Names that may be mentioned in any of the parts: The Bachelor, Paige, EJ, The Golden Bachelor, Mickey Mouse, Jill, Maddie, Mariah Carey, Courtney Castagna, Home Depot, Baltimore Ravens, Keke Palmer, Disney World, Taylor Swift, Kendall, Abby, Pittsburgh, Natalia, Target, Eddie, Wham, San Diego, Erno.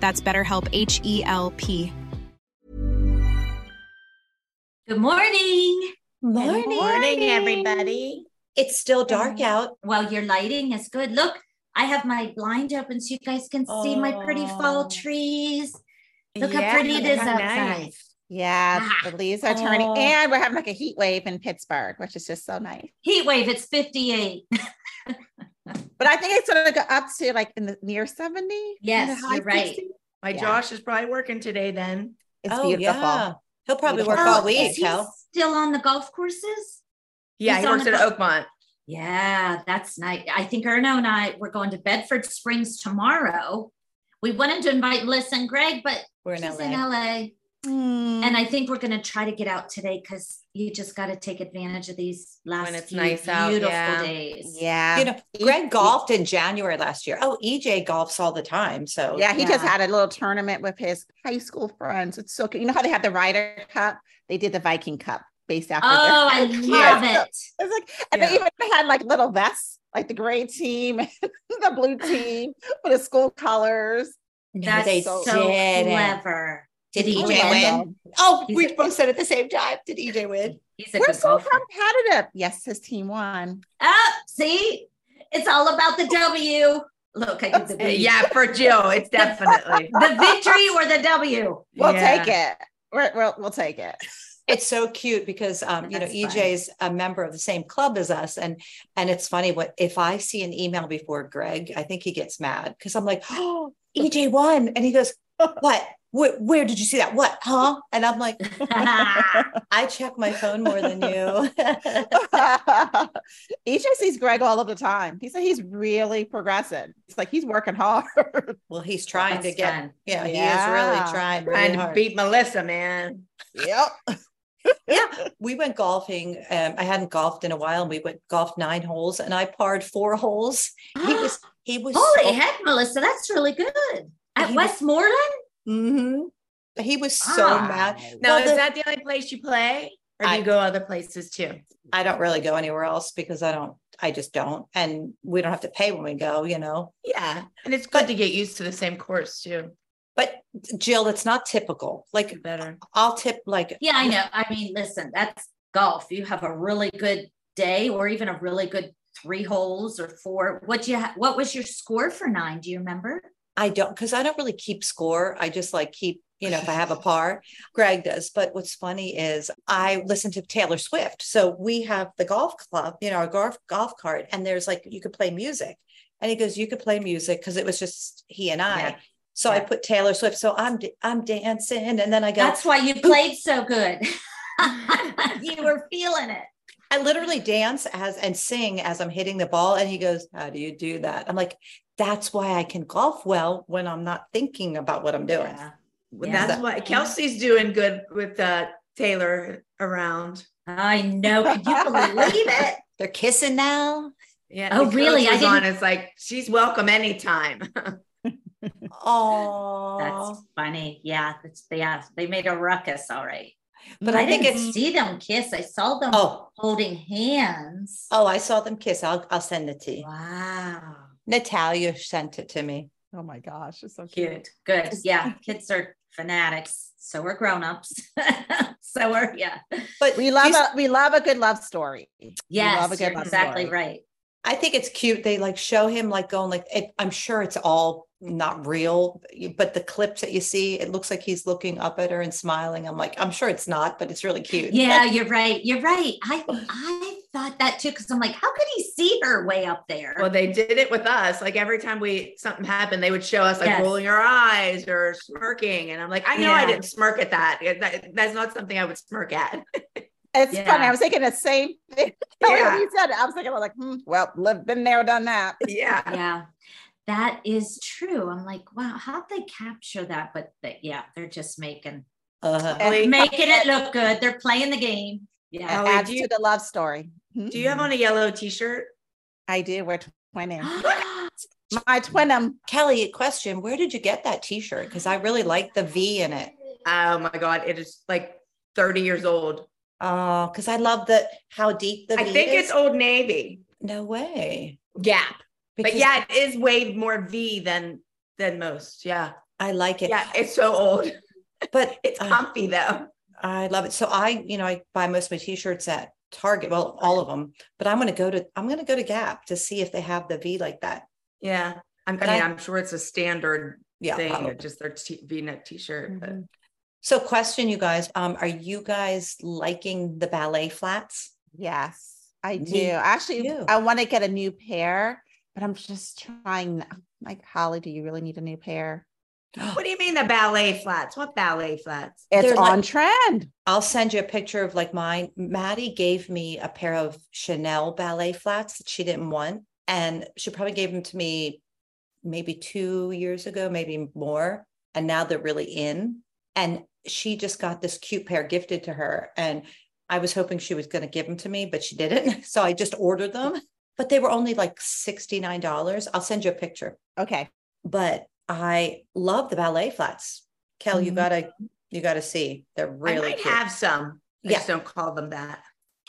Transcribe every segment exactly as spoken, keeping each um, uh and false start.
That's BetterHelp, H E L P. Good morning. Morning. Good morning, everybody. It's still dark out. Well, your lighting is good. Look, I have my blind open so you guys can oh. see my pretty fall trees. Look yeah, how pretty it is outside. Nice. Yeah, ah. the leaves are turning. Oh. And we're having like a heat wave in Pittsburgh, which is just so nice. Heat wave, it's fifty-eight. But I think it's going to go up to like in the near seventy. Yes, you're right. sixty. My yeah. Josh is probably working today then. It's oh, beautiful. Yeah. He'll probably beautiful. work all week. Is he still on the golf courses? Yeah, He's he works at golf- Oakmont. Yeah, that's nice. I think Erno and I, we're going to Bedford Springs tomorrow. We wanted to invite Liz and Greg, but we're in L A. in L A. Mm. And I think we're going to try to get out today because you just got to take advantage of these last few nice beautiful yeah. days. Yeah. You know, Greg e- golfed in January last year. Oh, E J golfs all the time. So yeah, he yeah. just had a little tournament with his high school friends. It's so good. You know how they have the Ryder Cup? They did the Viking Cup based after. Oh, I love it. So it's like, and yeah. they even had like little vests, like the gray team, the blue team with the school colors. That's they so, so clever. Did E J win? Oh, He's we both said at the same time. Did E J win? He's a We're so golfer. competitive. Yes, his team won. Oh, see? It's all about the W. Look, I get the W. Yeah, for Jill, it's definitely. The victory or the W. We'll yeah. take it. We're, we'll, we'll take it. It's so cute because, um, you know, E J's funny. a member of the same club as us. And and it's funny, what if I see an email before Greg, I think he gets mad because I'm like, oh, E J won. And he goes, what? Where, where did you see that? What? Huh? And I'm like, I check my phone more than you. E J sees Greg all of the time. He said he's really progressive. It's like he's working hard. Well, he's trying That's to get, fun. yeah, he yeah. is really trying. Really trying to hard. beat Melissa, man. Yep. Yeah, we went golfing. Um, I hadn't golfed in a while, and we went golf nine holes, and I parred four holes. He was, he was. Holy so- heck, Melissa, that's really good. At he Westmoreland? Was- Mm-hmm. He was so ah. mad. Now, well, is the, that the only place you play, or do I, you go other places too? I don't really go anywhere else because I don't. I just don't, and we don't have to pay when we go. You know. Yeah, and it's good but, to get used to the same course too. But Jill, it's not typical. Like better, I'll tip like. Yeah, I know. I mean, listen, that's golf. You have a really good day, or even a really good three holes or four. What do you? Ha- what was your score for nine? Do you remember? I don't, because I don't really keep score. I just like keep, you know, if I have a par, Greg does. But what's funny is I listen to Taylor Swift. So we have the golf club, you know, our golf golf cart, and there's like, you could play music. And he goes, you could play music, because it was just he and I. Yeah. So yeah. I put Taylor Swift. So I'm I'm dancing. And then I go. That's why you played so good. You were feeling it. I literally dance as and sing as I'm hitting the ball. And he goes, how do you do that? I'm like, that's why I can golf well when I'm not thinking about what I'm doing. Yeah. Well, yeah. That's why Kelsey's doing good with uh, Taylor around. I know. Can you believe it? They're kissing now. Yeah. Oh, really? I didn't. It's like, she's welcome anytime. Oh, that's funny. Yeah, that's yeah. They made a ruckus, all right. But I, I think didn't it's, see them kiss. I saw them oh. holding hands. Oh, I saw them kiss. I'll I'll send it to you. Wow. Natalia sent it to me. Oh my gosh, it's so cute. cute. Good. Yeah, kids are fanatics. So we're grown-ups. so we're yeah. But we love a, we love a good love story. Yes, love a good you're love exactly story. Right. I think it's cute. They like show him like going like, it, I'm sure it's all not real, but the clips that you see, it looks like he's looking up at her and smiling. I'm like, I'm sure it's not, but it's really cute. Yeah, you're right. You're right. I I thought that too, because I'm like, how could he see her way up there? Well, they did it with us. Like every time we something happened, they would show us like yes. rolling our eyes or smirking. And I'm like, I know yeah. I didn't smirk at that. that. That's not something I would smirk at. It's yeah. funny. I was thinking the same thing. Yeah. When you said it, I was thinking like, hmm, well, been there, done that. Yeah. Yeah. That is true. I'm like, wow, how'd they capture that? But they, yeah, they're just making, uh, and making it look good. They're playing the game. Yeah. Adds to the love story. Do you have on a yellow t-shirt? I do. We're twinning. My twinum. Kelly, question. Where did you get that t-shirt? Because I really like the V in it. Oh my God. It is like thirty years old. Oh, because I love the how deep the. I v think is. It's Old Navy. No way. Gap, because but yeah, it is way more V than than most. Yeah, I like it. Yeah, it's so old, but it's comfy uh, though. I love it. So I, you know, I buy most of my t-shirts at Target. Well, all of them. But I'm gonna go to I'm gonna go to Gap to see if they have the V like that. Yeah, I'm, I mean, I, I'm sure it's a standard yeah, thing. Probably. Just their t- V-neck t-shirt, mm-hmm. but. So question, you guys, um, are you guys liking the ballet flats? Yes, I do. Me Actually, too. I want to get a new pair, but I'm just trying. Like, Holly, do you really need a new pair? What do you mean the ballet flats? What ballet flats? It's They're on like, trend. I'll send you a picture of like mine. Maddie gave me a pair of Chanel ballet flats that she didn't want. And she probably gave them to me maybe two years ago, maybe more. And now they're really in. And she just got this cute pair gifted to her. And I was hoping she was going to give them to me, but she didn't. So I just ordered them, but they were only like sixty-nine dollars. I'll send you a picture. Okay. But I love the ballet flats. Kel, mm-hmm. you gotta, you gotta see. They're really I might cute. Have some. I yeah. just don't call them that.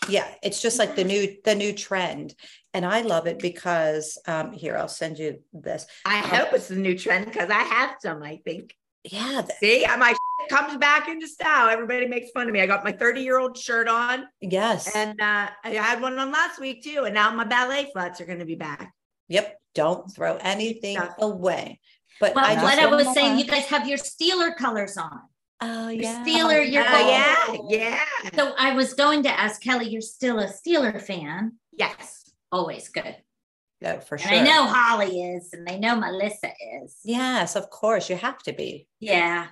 Yeah. It's just like the new, the new trend. And I love it because, um, here, I'll send you this. I um, hope it's the new trend because I have some, I think. Yeah. The- see, I'm like, comes back into style. Everybody makes fun of me. I got my thirty year old shirt on. Yes. And uh, I had one on last week too. And now my ballet flats are going to be back. Yep. Don't throw anything yeah. away. But well, I what I was saying, on. You guys have your Steeler colors on. Oh yeah. Your Steeler. Your oh, yeah. Yeah. So I was going to ask Kelly, you're still a Steeler fan. Yes. Always good. Yeah, for sure. And I know Holly is, and I know Melissa is. Yes, of course. You have to be. Yeah.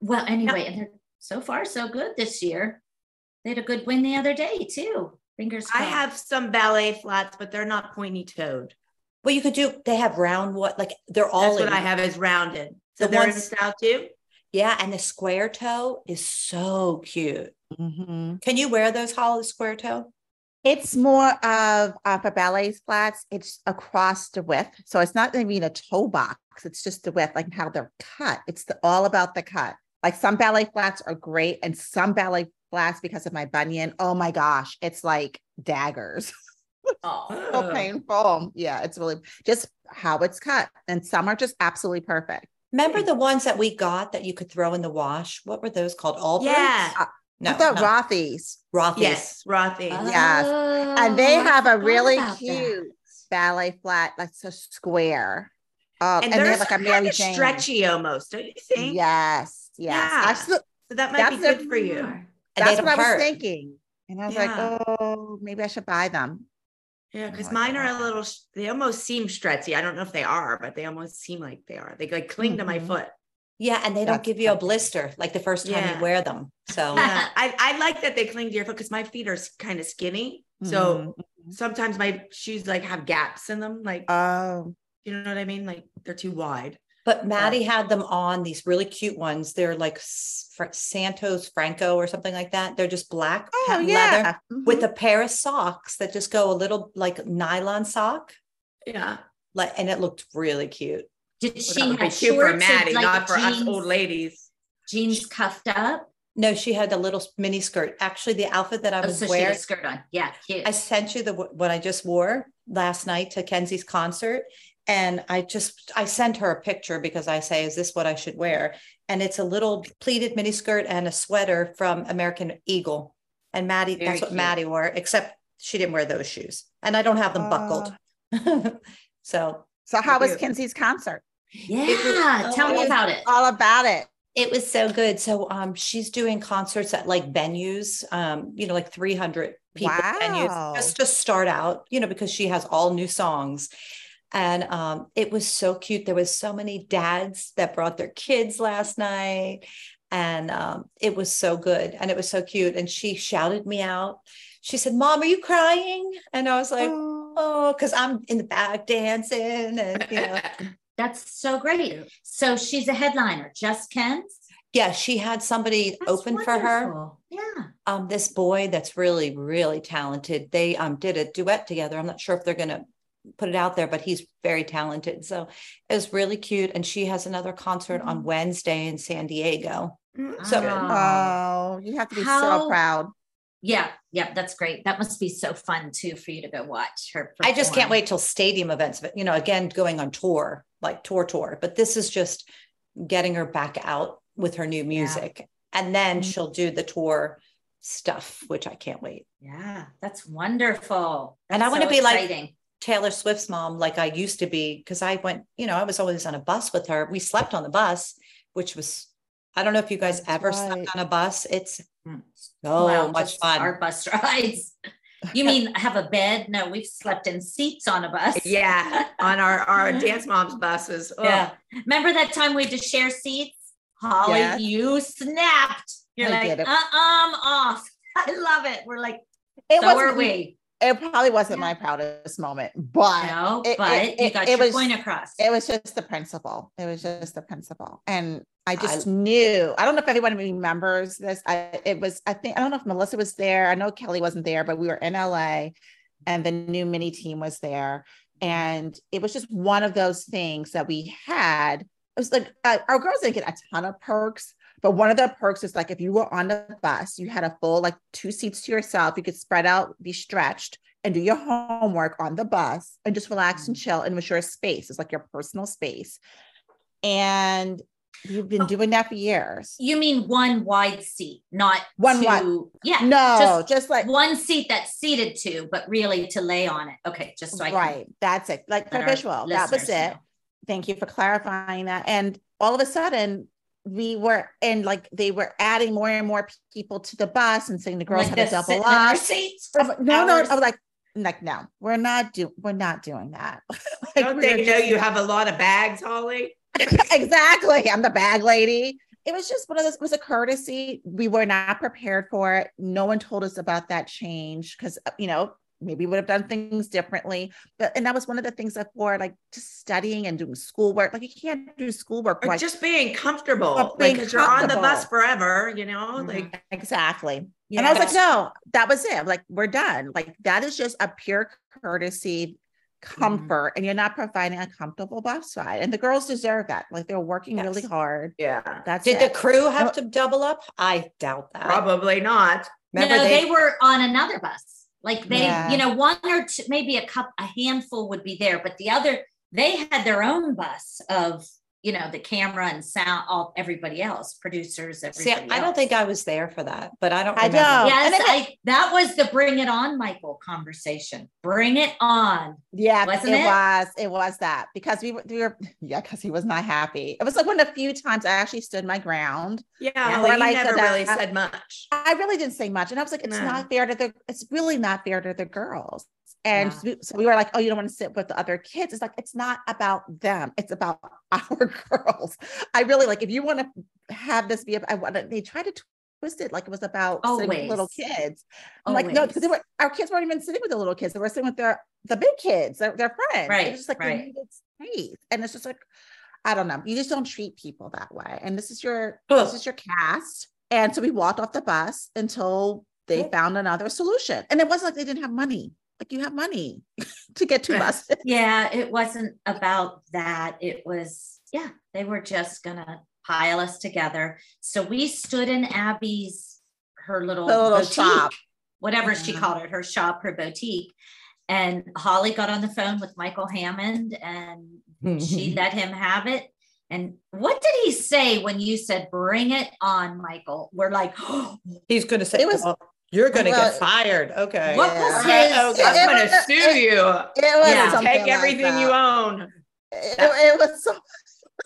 Well, anyway, and they're so far so good this year. They had a good win the other day too. Fingers crossed. I have some ballet flats, but they're not pointy toed. Well, you could do. They have round. What like they're all. That's in. What I have is rounded. So the they're ones, in style too. Yeah, and the square toe is so cute. Mm-hmm. Can you wear those, Holly? Square toe. It's more of uh, for ballet flats. It's across the width, so it's not going to be in a toe box. It's just the width, like how they're cut. It's the, all about the cut. Like some ballet flats are great and some ballet flats because of my bunion. Oh my gosh. It's like daggers. Oh, so painful. Yeah. It's really just how it's cut. And some are just absolutely perfect. Remember the ones that we got that you could throw in the wash? What were those called? Allbirds? Yeah. Uh, no, I thought no. Rothy's. Rothy's. Yes. Rothy's. Oh, yes. And they have a really cute that. Ballet flat. That's a square. Uh, and, and they're, they're like a Mary Jane. Stretchy almost. Don't you think? Yes. Yes. Yeah, absolutely. So that might that's be good a, for you. That's what I was hurt. Thinking. And I was yeah. like, oh, maybe I should buy them. Yeah, because mine are a little, they almost seem stretchy. I don't know if they are, but they almost seem like they are. They like cling mm-hmm. to my foot. Yeah, and they that's don't give you a blister like the first time yeah. you wear them. So yeah. I, I like that they cling to your foot because my feet are kind of skinny. Mm-hmm. So sometimes my shoes like have gaps in them. Like, oh, you know what I mean? Like they're too wide. But Maddie had them on, these really cute ones. They're like Santos Franco or something like that. They're just black oh, patent yeah. leather mm-hmm. with a pair of socks that just go a little like nylon sock. Yeah. Like, and it looked really cute. Did she well, have shorts for Maddie, like not for jeans, us old ladies? Jeans cuffed up? No, she had a little mini skirt. Actually, the outfit that I oh, was so wearing. She had a skirt on. Yeah, cute. I sent you the what I just wore last night to Kenzie's concert. And I just, I sent her a picture because I say, is this what I should wear? And it's a little pleated mini skirt and a sweater from American Eagle. And Maddie, Very that's what cute. Maddie wore, except she didn't wear those shoes. And I don't have them buckled. Uh, so. So how was Kenzie's concert? Yeah, was, tell me about it. All about it. It was so good. So um, she's doing concerts at like venues, um, you know, like three hundred people wow. venues, just to start out, you know, because she has all new songs. And um, it was so cute. There was so many dads that brought their kids last night, and um, it was so good. And it was so cute. And she shouted me out. She said, Mom, are you crying? And I was like, oh, because I'm in the back dancing. And you know. That's so great. So she's a headliner, just Ken's? Yeah, she had somebody that's open wonderful. For her. Yeah. Um, this boy that's really, really talented. They um did a duet together. I'm not sure if they're going to put it out there, but he's very talented. So it was really cute. And she has another concert mm-hmm. on Wednesday in San Diego. Mm-hmm. So oh, you have to be How- so proud. Yeah. Yeah. That's great. That must be so fun too, for you to go watch her perform. I just can't wait till stadium events, but you know, again, going on tour, like tour, tour, but this is just getting her back out with her new music. Yeah. And then mm-hmm. she'll do the tour stuff, which I can't wait. Yeah. That's wonderful. That's and I so want to be exciting. Like Taylor Swift's mom, like I used to be, because I went, you know, I was always on a bus with her. We slept on the bus, which was, I don't know if you guys That's ever right. slept on a bus. It's so wow, much fun. Our bus rides. You mean have a bed? No, we've slept in seats on a bus. Yeah. On our, our Dance Moms buses. Oh. Yeah. Remember that time we had to share seats? Holly, yeah. you snapped. You're I like, uh, I'm off. I love it. We're like, it so are we. It probably wasn't yeah. my proudest moment, but, no, it, but it, you got it, your it was, point across. It was just the principle. It was just the principle. And I just I, knew, I don't know if everyone remembers this. I, it was, I think, I don't know if Melissa was there. I know Kelly wasn't there, but we were in L A and the new mini team was there. And it was just one of those things that we had. It was like, uh, our girls didn't get a ton of perks, but one of the perks is like, if you were on the bus, you had a full, like two seats to yourself, you could spread out, be stretched and do your homework on the bus and just relax and chill. And it was your space. It's like your personal space. And you've been oh, doing that for years. You mean one wide seat, not one two, wide. Yeah. No, just, just like one seat that's seated to, but really to lay on it. Okay. Just so I right. can. That's it. Like for visual. That was it. Know. Thank you for clarifying that. And all of a sudden we were, and like, they were adding more and more people to the bus and saying the girls like had a double up. Seats for no, no. I was like, like, no, we're not doing, we're not doing that. Like, don't they know you have a lot of bags, Holly? Exactly. I'm the bag lady. It was just one of those, it was a courtesy. We were not prepared for it. No one told us about that change because, you know, maybe we would have done things differently. But, and that was one of the things that for like just studying and doing schoolwork, like you can't do schoolwork. Or like, just being comfortable. Being like comfortable. You're on the bus forever, you know, mm-hmm. like. Exactly. Yeah. And I was like, no, that was it. Like, we're done. Like that is just a pure courtesy comfort mm-hmm. and you're not providing a comfortable bus ride, and the girls deserve that. Like they're working yes. really hard. Yeah, that's did it. The crew have to double up? I doubt that. Probably not. Remember no, they-, they were on another bus. Like they, yeah. you know, one or two, maybe a cup, a handful would be there, but the other, they had their own bus of, you know, the camera and sound, all everybody else, producers. Everybody See, I else. Don't think I was there for that, but I don't. Remember. I know. Yes, I, I, that was the "Bring It On, Michael" conversation. Bring it on. Yeah, wasn't it, it was. It was that because we were. We were yeah, because he was not happy. It was like one of the few times I actually stood my ground. Yeah, and well, you like, never really I, said much. I really didn't say much, and I was like, it's no. not fair to the. It's really not fair to the girls. And yeah. so, so we were like, oh, you don't want to sit with the other kids. It's like, it's not about them. It's about our girls. I really like, if you want to have this be, I want to, they tried to twist it. Like it was about sitting with little kids. I'm Always. Like, no, because they were, our kids weren't even sitting with the little kids. They were sitting with their, the big kids, their, their friends. Right. It was just like, right. they needed space. And it's just like, I don't know. You just don't treat people that way. And this is your, Ugh. This is your cast. And so we walked off the bus until they yeah. found another solution. And it wasn't like they didn't have money. Like you have money, to get too busted. Yeah, it wasn't about that. It was, yeah, they were just going to pile us together. So we stood in Abby's, her little, little boutique, shop, whatever mm-hmm. she called it, her shop, her boutique. And Holly got on the phone with Michael Hammond and mm-hmm. she let him have it. And what did he say when you said, bring it on, Michael? We're like, oh. He's going to say, it was, well, you're going to well, get fired. Okay. What was yeah. his? It, I'm going to sue it, you. It was yeah. Take like everything that. You own. It, it was some,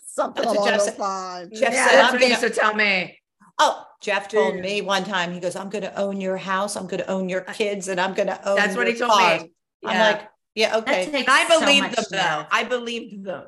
something along those lines. Jeff yeah, said, I'm going to tell me. Oh, Jeff told mm. me one time, he goes, I'm going to own your house. I'm going to own your kids. And I'm going to own That's what he told cars. Me. Yeah. I'm like, yeah, okay. I believed so them, though. I believed them.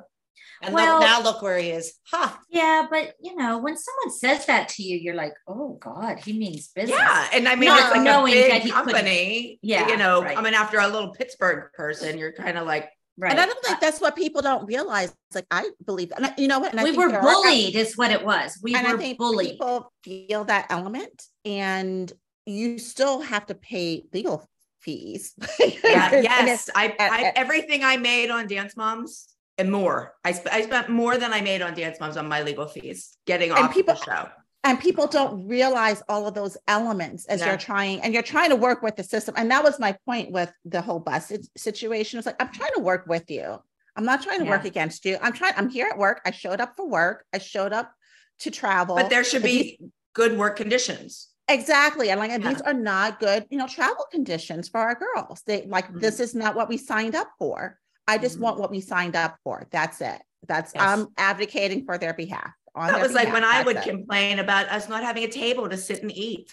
And well, look, now look where he is. Huh. Yeah, but you know, when someone says that to you, you're like, oh God, he means business. Yeah. And I mean, no, it's like knowing a big that he company. Yeah. You know, right. I mean, after a little Pittsburgh person, you're kind of like, right. And I don't think that's what people don't realize. It's like, I believe, and I, you know what? And I we think were bullied are, is what it was. We and were I think bullied. People feel that element, and you still have to pay legal fees. Yeah, yes. I, I, everything I made on Dance Moms. And more, I, sp- I spent more than I made on Dance Moms on my legal fees, getting and off people, the show. And people don't realize all of those elements as no. you're trying, and you're trying to work with the system. And that was my point with the whole bus situation. It's like, I'm trying to work with you. I'm not trying to yeah. work against you. I'm trying, I'm here at work. I showed up for work. I showed up to travel. But there should be these- good work conditions. Exactly. And like, yeah. these are not good, you know, travel conditions for our girls. They like, mm-hmm. this is not what we signed up for. I just mm-hmm. want what we signed up for. That's it. That's yes. I'm advocating for their behalf. On that their was behalf. Like when I That's would it. Complain about us not having a table to sit and eat.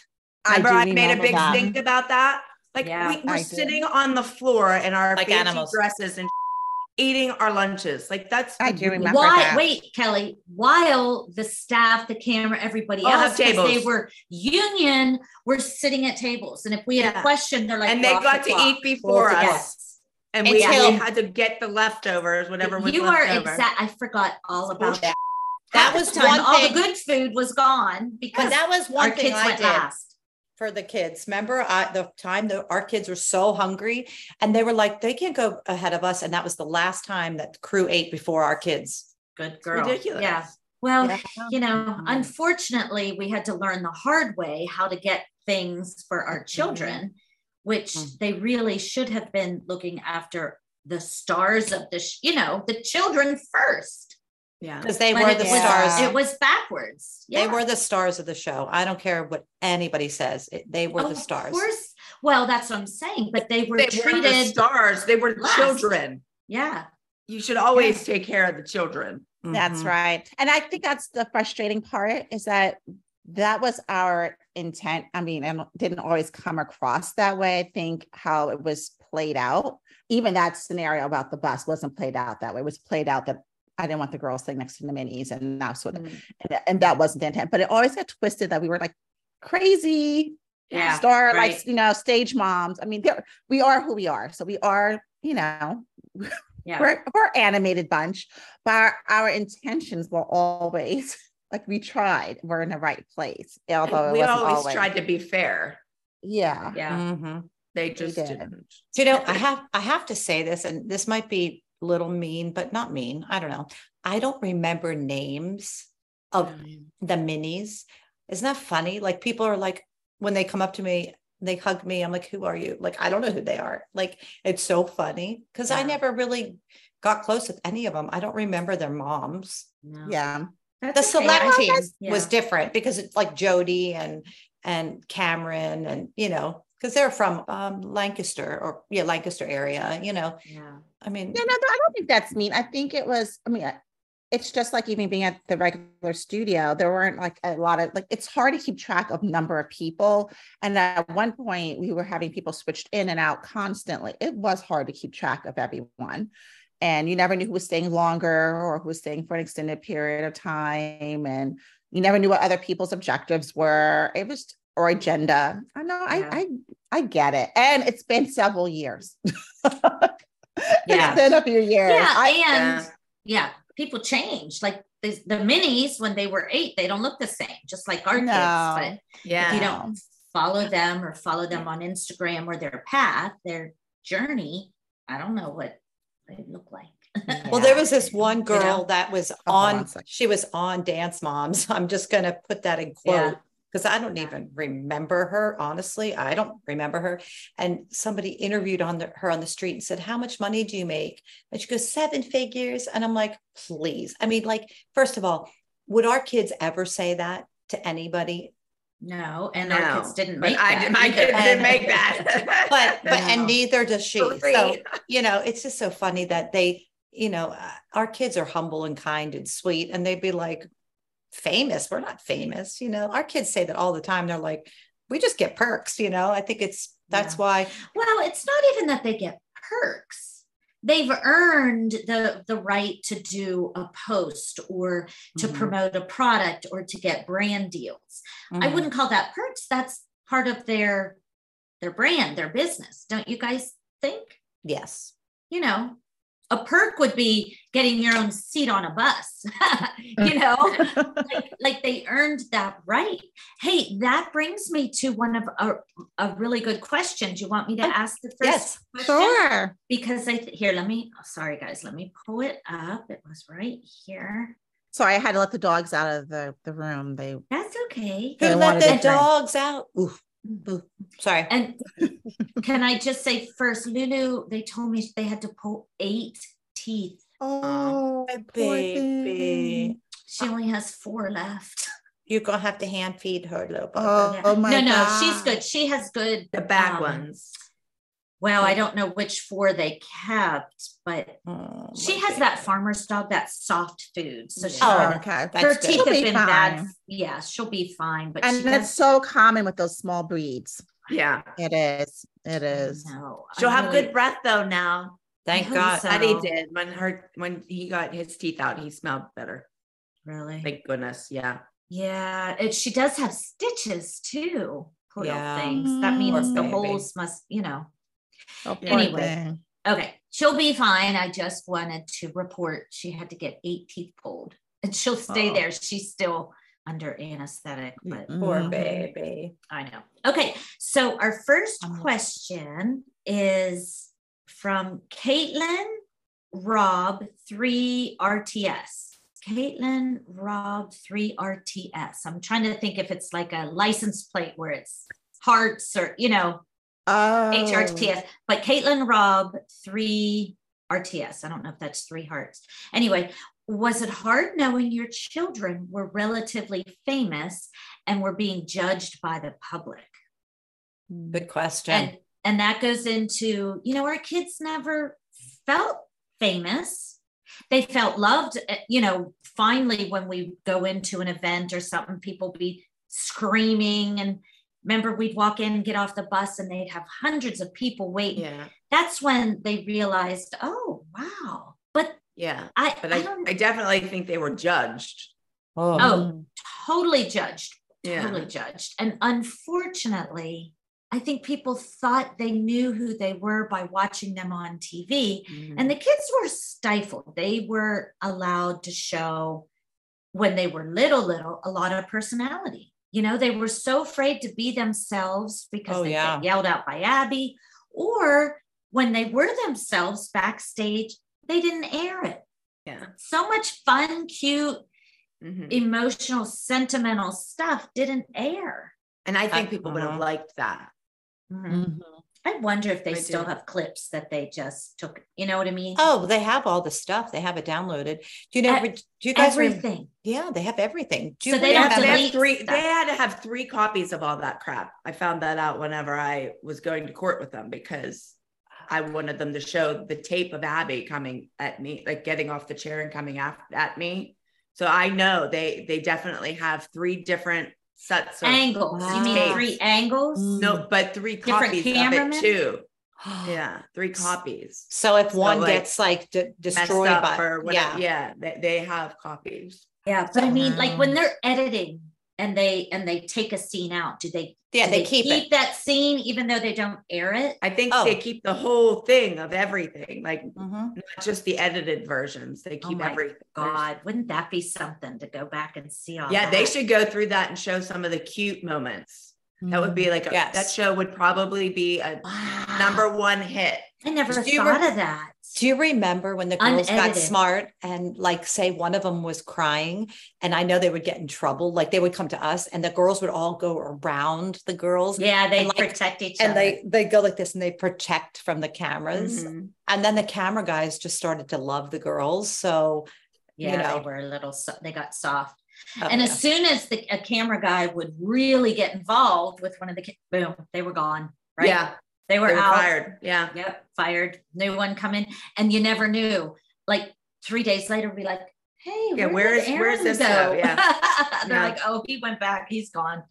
Remember, I, I made a big that. Thing about that. Like yeah, we were I sitting do. On the floor in our like animals dresses and eating our lunches. Like that's I do remember why, that. Wait, Kelly, while the staff, the camera, everybody all else, they were union, were sitting at tables. And if we had yeah. a question, they're like, and they got the to clock. Eat before us. Yes. And we Until, had to get the leftovers, whatever was you left are over. Exact. I forgot all about that. That, that was time. All thing, the good food was gone because that was one our thing kids I went did last. For the kids. Remember, I, the time that our kids were so hungry, and they were like, "They can't go ahead of us." And that was the last time that the crew ate before our kids. Good girl. It's ridiculous. Yeah. Well, yeah. you know, unfortunately, we had to learn the hard way how to get things for our children. Mm-hmm. Which they really should have been looking after the stars of the, sh- you know, the children first. Yeah. Because they but were the was, stars. It was backwards. Yeah. They were the stars of the show. I don't care what anybody says. It, they were oh, the stars. Of course. Well, that's what I'm saying. But they were they treated. Were the stars. They were last. Children. Yeah. You should always yeah. take care of the children. Mm-hmm. That's right. And I think that's the frustrating part is that that was our intent. I mean, it didn't always come across that way. I think how it was played out, even that scenario about the bus wasn't played out that way. It was played out that I didn't want the girls sitting next to the minis, and that's what, mm-hmm. and, and that wasn't the intent, but it always got twisted that we were like crazy yeah, star, right. like, you know, stage moms. I mean, we are who we are. So we are, you know, yeah. we're, we're animated bunch, but our, our intentions will always like we tried, we're in the right place. Although we always, always tried to be fair. Yeah. Yeah. Mm-hmm. They just we did. Didn't. You know, I have, I have to say this, and this might be a little mean, but not mean. I don't know. I don't remember names of mm. the minis. Isn't that funny? Like people are like, when they come up to me, they hug me. I'm like, who are you? Like, I don't know who they are. Like, it's so funny. Cause yeah. I never really got close with any of them. I don't remember their moms. No. Yeah. That's the select team yeah. was different because it's like Jody and, and Cameron and, you know, cause they're from um, Lancaster or yeah, Lancaster area, you know? Yeah. I mean, yeah, no, I don't think that's mean. I think it was, I mean, it's just like even being at the regular studio, there weren't like a lot of like, it's hard to keep track of number of people. And at one point we were having people switched in and out constantly. It was hard to keep track of everyone. And you never knew who was staying longer or who was staying for an extended period of time. And you never knew what other people's objectives were. It was, or agenda. I know, yeah. I, I I get it. And it's been several years. yeah. It's been a few years. Yeah, I, and yeah. yeah, people change. Like the, the minis, when they were eight, they don't look the same, just like our no. kids. But yeah. if you don't follow them or follow them on Instagram or their path, their journey, I don't know what they look like. Yeah. Well, there was this one girl you know? that was on, on she was on Dance Moms. I'm just going to put that in quote because yeah. I don't even remember her. Honestly, I don't remember her. And somebody interviewed on the, her on the street and said, how much money do you make? And she goes, seven figures. And I'm like, please. I mean, like, first of all, would our kids ever say that to anybody? No, and no. our kids didn't make I, that. My kids and, didn't make that. but but no. and neither does she. So, you know, it's just so funny that they, you know, uh, our kids are humble and kind and sweet, and they'd be like, famous. We're not famous, you know. Our kids say that all the time. They're like, we just get perks, you know. I think it's that's yeah. why. Well, it's not even that they get perks. They've earned the, the right to do a post or to mm-hmm. promote a product or to get brand deals. Mm-hmm. I wouldn't call that perks. That's part of their, their brand, their business. Don't you guys think? Yes. You know, a perk would be getting your own seat on a bus, you know, like, like they earned that right. Hey, that brings me to one of our, a really good question. Do you want me to ask the first yes, question? Sure. Because I, th- here, let me, oh, sorry guys, let me pull it up. It was right here. Sorry, I had to let the dogs out of the, the room. They That's okay. They Who let the dogs room. out? Oof. Sorry. And can I just say first, Lulu, they told me they had to pull eight teeth. Oh, um, baby. She only has four left. You're going to have to hand feed her, Lulu. Oh, yeah. oh my No, no, God. She's good. She has good. The bad um, ones. Well, I don't know which four they kept, but oh, she has baby. that farmer's dog, that soft food. So she oh, okay. That's her good. teeth she'll have be been fine. bad. Yeah, she'll be fine. But and that's has- so common with those small breeds. Yeah, it is. It is. No, she'll have good breath though now. Thank God. So. Eddie did when her when he got his teeth out, he smelled better. Really? Thank goodness. Yeah. Yeah, it, she does have stitches too. Poor yeah. things. Mm-hmm. That means the holes must, you know. Oh, anyway, thing. okay, she'll be fine. I just wanted to report she had to get eight teeth pulled, and she'll stay oh. there. She's still under anesthetic, but mm-hmm. poor baby. I know. Okay, so our first question is from Caitlin Rob three R T S. Caitlin Rob three R T S. I'm trying to think if it's like a license plate where it's hearts or you know. Oh. H R T S, but Caitlin Rob three R T S. I don't know if that's three hearts. Anyway, was it hard knowing your children were relatively famous and were being judged by the public? Good question. And, and that goes into, you know, our kids never felt famous. They felt loved, you know, finally, when we go into an event or something, people be screaming and remember, we'd walk in and get off the bus and they'd have hundreds of people waiting. Yeah. That's when they realized, oh, wow. But yeah, I, but I, I, I definitely think they were judged. Oh, oh totally judged. Yeah. Totally judged. And unfortunately, I think people thought they knew who they were by watching them on T V. Mm-hmm. And the kids were stifled. They were allowed to show when they were little, little, a lot of personality. You know, they were so afraid to be themselves because oh, they yeah. got yelled out by Abby, or when they were themselves backstage, they didn't air it. Yeah. So much fun, cute, mm-hmm. emotional, sentimental stuff didn't air. And I think I, people uh-huh. would have liked that. Mm-hmm. Mm-hmm. I wonder if they I still do. have clips that they just took. You know what I mean? Oh, they have all the stuff. They have it downloaded. Do you know? At, do you guys everything? Re- yeah, they have everything. Do you so they have, have, to have three. Stuff. They had to have three copies of all that crap. I found that out whenever I was going to court with them because I wanted them to show the tape of Abby coming at me, like getting off the chair and coming at, at me. So I know they they definitely have three different sets of angles. Wow. You mean three angles? No, but three different copies cameramen? of it too. Yeah, three copies. So if one so like gets like d- destroyed by, or whatever, yeah, yeah, they, they have copies. Yeah, but I mean, um, like when they're editing and they and they take a scene out, do they? Yeah, do they, they keep, keep it. that scene even though they don't air it. I think oh. they keep the whole thing of everything, like mm-hmm. not just the edited versions. They keep oh everything. God, wouldn't that be something to go back and see all? Yeah, that? They should go through that and show some of the cute moments. Mm-hmm. That would be like a, yes. that show would probably be a wow. number one hit. I never thought re- of that. Do you remember when the girls Unedited. got smart and like, say one of them was crying, and I know they would get in trouble. Like they would come to us and the girls would all go around the girls. Yeah. They like, protect each and other. And they, they go like this and they protect from the cameras. Mm-hmm. And then the camera guys just started to love the girls. So, yeah, you know, they were a little, so- they got soft. Oh, and yeah. as soon as the a camera guy would really get involved with one of the kids, boom, they were gone. Right. Yeah. They were, they were out. Fired. Yeah. Yep. Fired. New one coming. And you never knew. Like three days later, be like, hey, yeah, where is Aaron where's this? Go? Yeah. They're yeah. like, oh, he went back. He's gone.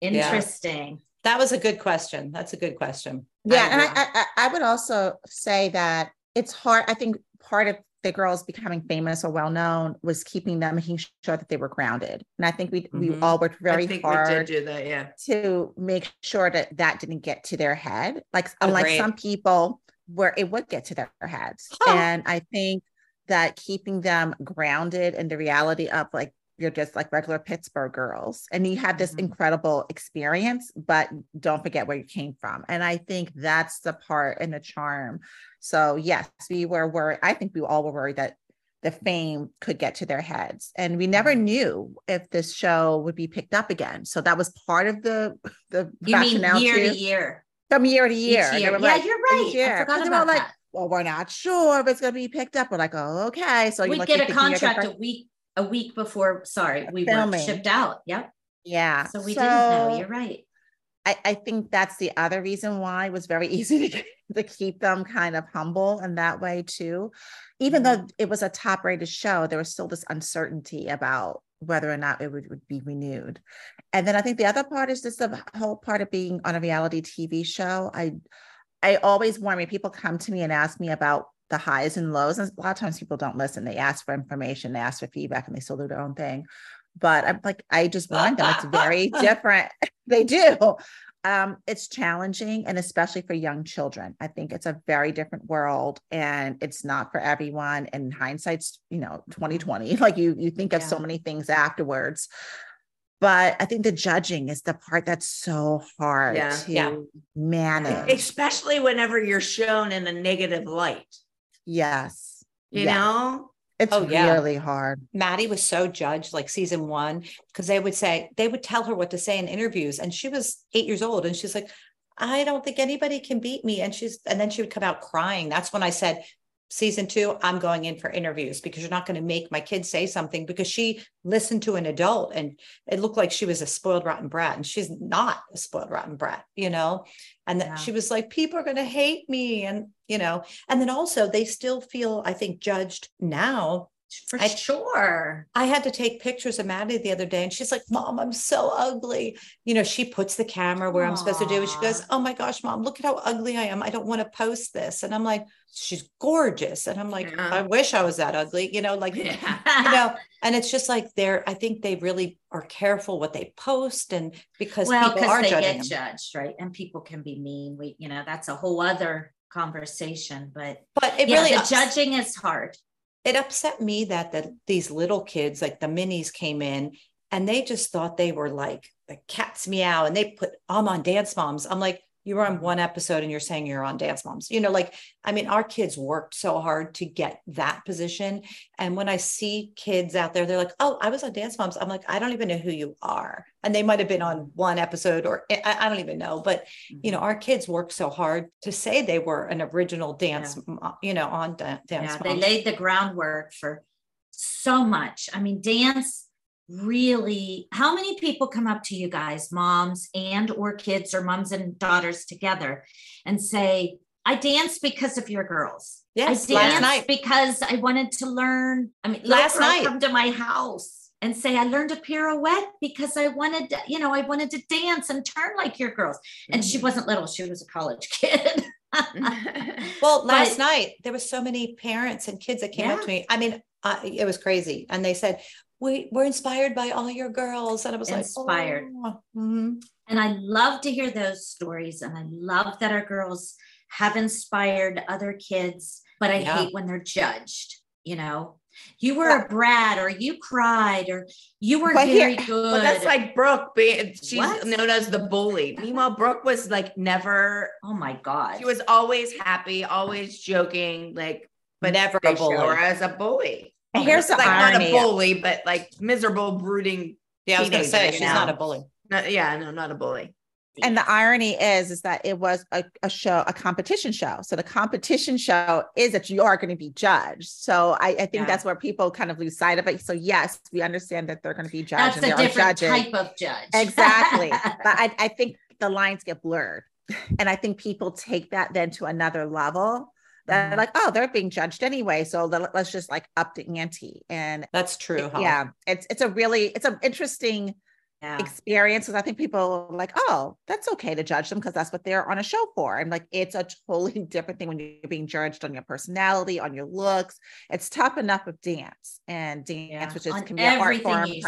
Interesting. Yeah. That was a good question. That's a good question. Yeah. I and I, I I would also say that it's hard. I think part of the girls becoming famous or well-known was keeping them, making sure that they were grounded. And I think we mm-hmm. we all worked very I think hard we did do that, yeah. to make sure that that didn't get to their head. Like, oh, unlike great. some people where it would get to their heads. Huh. And I think that keeping them grounded in the reality of like, you're just like regular Pittsburgh girls and you have this mm-hmm. incredible experience, but don't forget where you came from. And I think that's the part and the charm. So yes, we were worried. I think we all were worried that the fame could get to their heads, and we never knew if this show would be picked up again. So that was part of the, the you mean year too. to year from year to year. year. Yeah, like, you're right. Year. I forgot about like, that. Well, we're not sure if it's going to be picked up. We're like, oh, okay. So we get a contract a week, a week before. Sorry. We were shipped out. Yep. Yeah. So we so, didn't know. You're right. I, I think that's the other reason why it was very easy to, to keep them kind of humble in that way too. Even though it was a top rated show, there was still this uncertainty about whether or not it would, would be renewed. And then I think the other part is just the whole part of being on a reality T V show. I, I always warn when people come to me and ask me about the highs and lows. And a lot of times people don't listen. They ask for information, they ask for feedback, and they still do their own thing. But I'm like, I just warned them. It's very different. They do. Um, it's challenging. And especially for young children, I think it's a very different world, and it's not for everyone. And hindsight's, you know, twenty twenty, like you, you think of yeah. so many things afterwards, but I think the judging is the part that's so hard yeah. to yeah. manage, especially whenever you're shown in a negative light. Yes. You yeah. know? It's oh, really yeah. hard. Maddie was so judged, like season one, because they would say, they would tell her what to say in interviews. And she was eight years old. And she's like, I don't think anybody can beat me. And she's, and then she would come out crying. That's when I said, season two, I'm going in for interviews, because you're not going to make my kids say something, because she listened to an adult and it looked like she was a spoiled rotten brat, and she's not a spoiled rotten brat, you know? And yeah. that she was like, people are going to hate me. And, you know, and then also they still feel, I think, judged now. For I, sure. I had to take pictures of Maddie the other day, and she's like, Mom, I'm so ugly. You know, she puts the camera where Aww. I'm supposed to do it. She goes, oh my gosh, Mom, look at how ugly I am. I don't want to post this. And I'm like, she's gorgeous. And I'm like, yeah. I wish I was that ugly, you know, like, yeah. you know, and it's just like they're, I think they really are careful what they post, and because well, people are they judging get them. judged, right? And people can be mean. We, you know, that's a whole other conversation, but, but it yeah, really, the ups- judging is hard. It upset me that the, these little kids, like the minis, came in and they just thought they were like the cat's meow, and they put, I'm on Dance Moms. I'm like, you were on one episode and you're saying you're on Dance Moms. You know, like, I mean, our kids worked so hard to get that position. And when I see kids out there, they're like, oh, I was on Dance Moms. I'm like, I don't even know who you are. And they might've been on one episode, or I, I don't even know, but you know, our kids worked so hard to say they were an original dance, yeah. you know, on da- Dance yeah, Moms. They laid the groundwork for so much. I mean, dance really, how many people come up to you guys, moms and or kids, or moms and daughters together, and say, I danced because of your girls. Yes, I danced last night. Because I wanted to learn. I mean, last night, come to my house and say, I learned a pirouette because I wanted to, you know, I wanted to dance and turn like your girls. And she wasn't little. She was a college kid. Well, last but, night there was so many parents and kids that came yeah. up to me. I mean, uh, it was crazy. And they said, we were inspired by all your girls. And I was inspired. like, oh. mm-hmm. And I love to hear those stories. And I love that our girls have inspired other kids, but I yeah. hate when they're judged, you know? You were a brat, or you cried, or you were but very here, good. But that's like Brooke. She's what? known as the bully. Meanwhile, Brooke was like never. Oh my God. She was always happy, always joking, like, but never a bully or as a bully. And here's the like irony. Not a bully, but like miserable, brooding. Yeah, I was going to say, she's now. not a bully. Not, yeah, no, not a bully. And the irony is, is that it was a, a show, a competition show. So the competition show is that you are going to be judged. So I, I think yeah. that's where people kind of lose sight of it. So yes, we understand that they're going to be judged. That's and a different type of judge. Exactly. But I, I think the lines get blurred. And I think people take that then to another level. They're mm. like, oh, they're being judged anyway. So let's just like up the ante. And that's true. It, huh? Yeah. It's, it's a really, it's an interesting Yeah. experiences. I think people are like, oh, that's okay to judge them because that's what they're on a show for. And like, it's a totally different thing when you're being judged on your personality, on your looks. It's tough enough with dance and dance, yeah. which is on can be an art form. You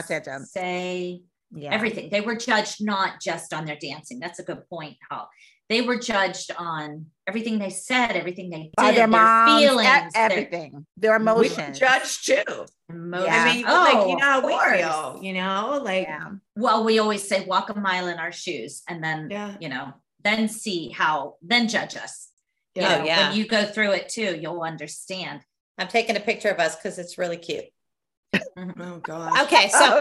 say yeah. everything. They were judged not just on their dancing. That's a good point, Hal. They were judged on everything they said, everything they did, By their, their moms, feelings, everything, their, their emotions. We were judged too. Emotions. Yeah. I mean, oh, like, you know how we feel, you know, like, yeah. well, we always say walk a mile in our shoes and then, yeah. you know, then see how, then judge us. Yeah. You know, yeah. when you go through it too, you'll understand. I'm taking a picture of us because it's really cute. Oh gosh. Okay. So. Oh.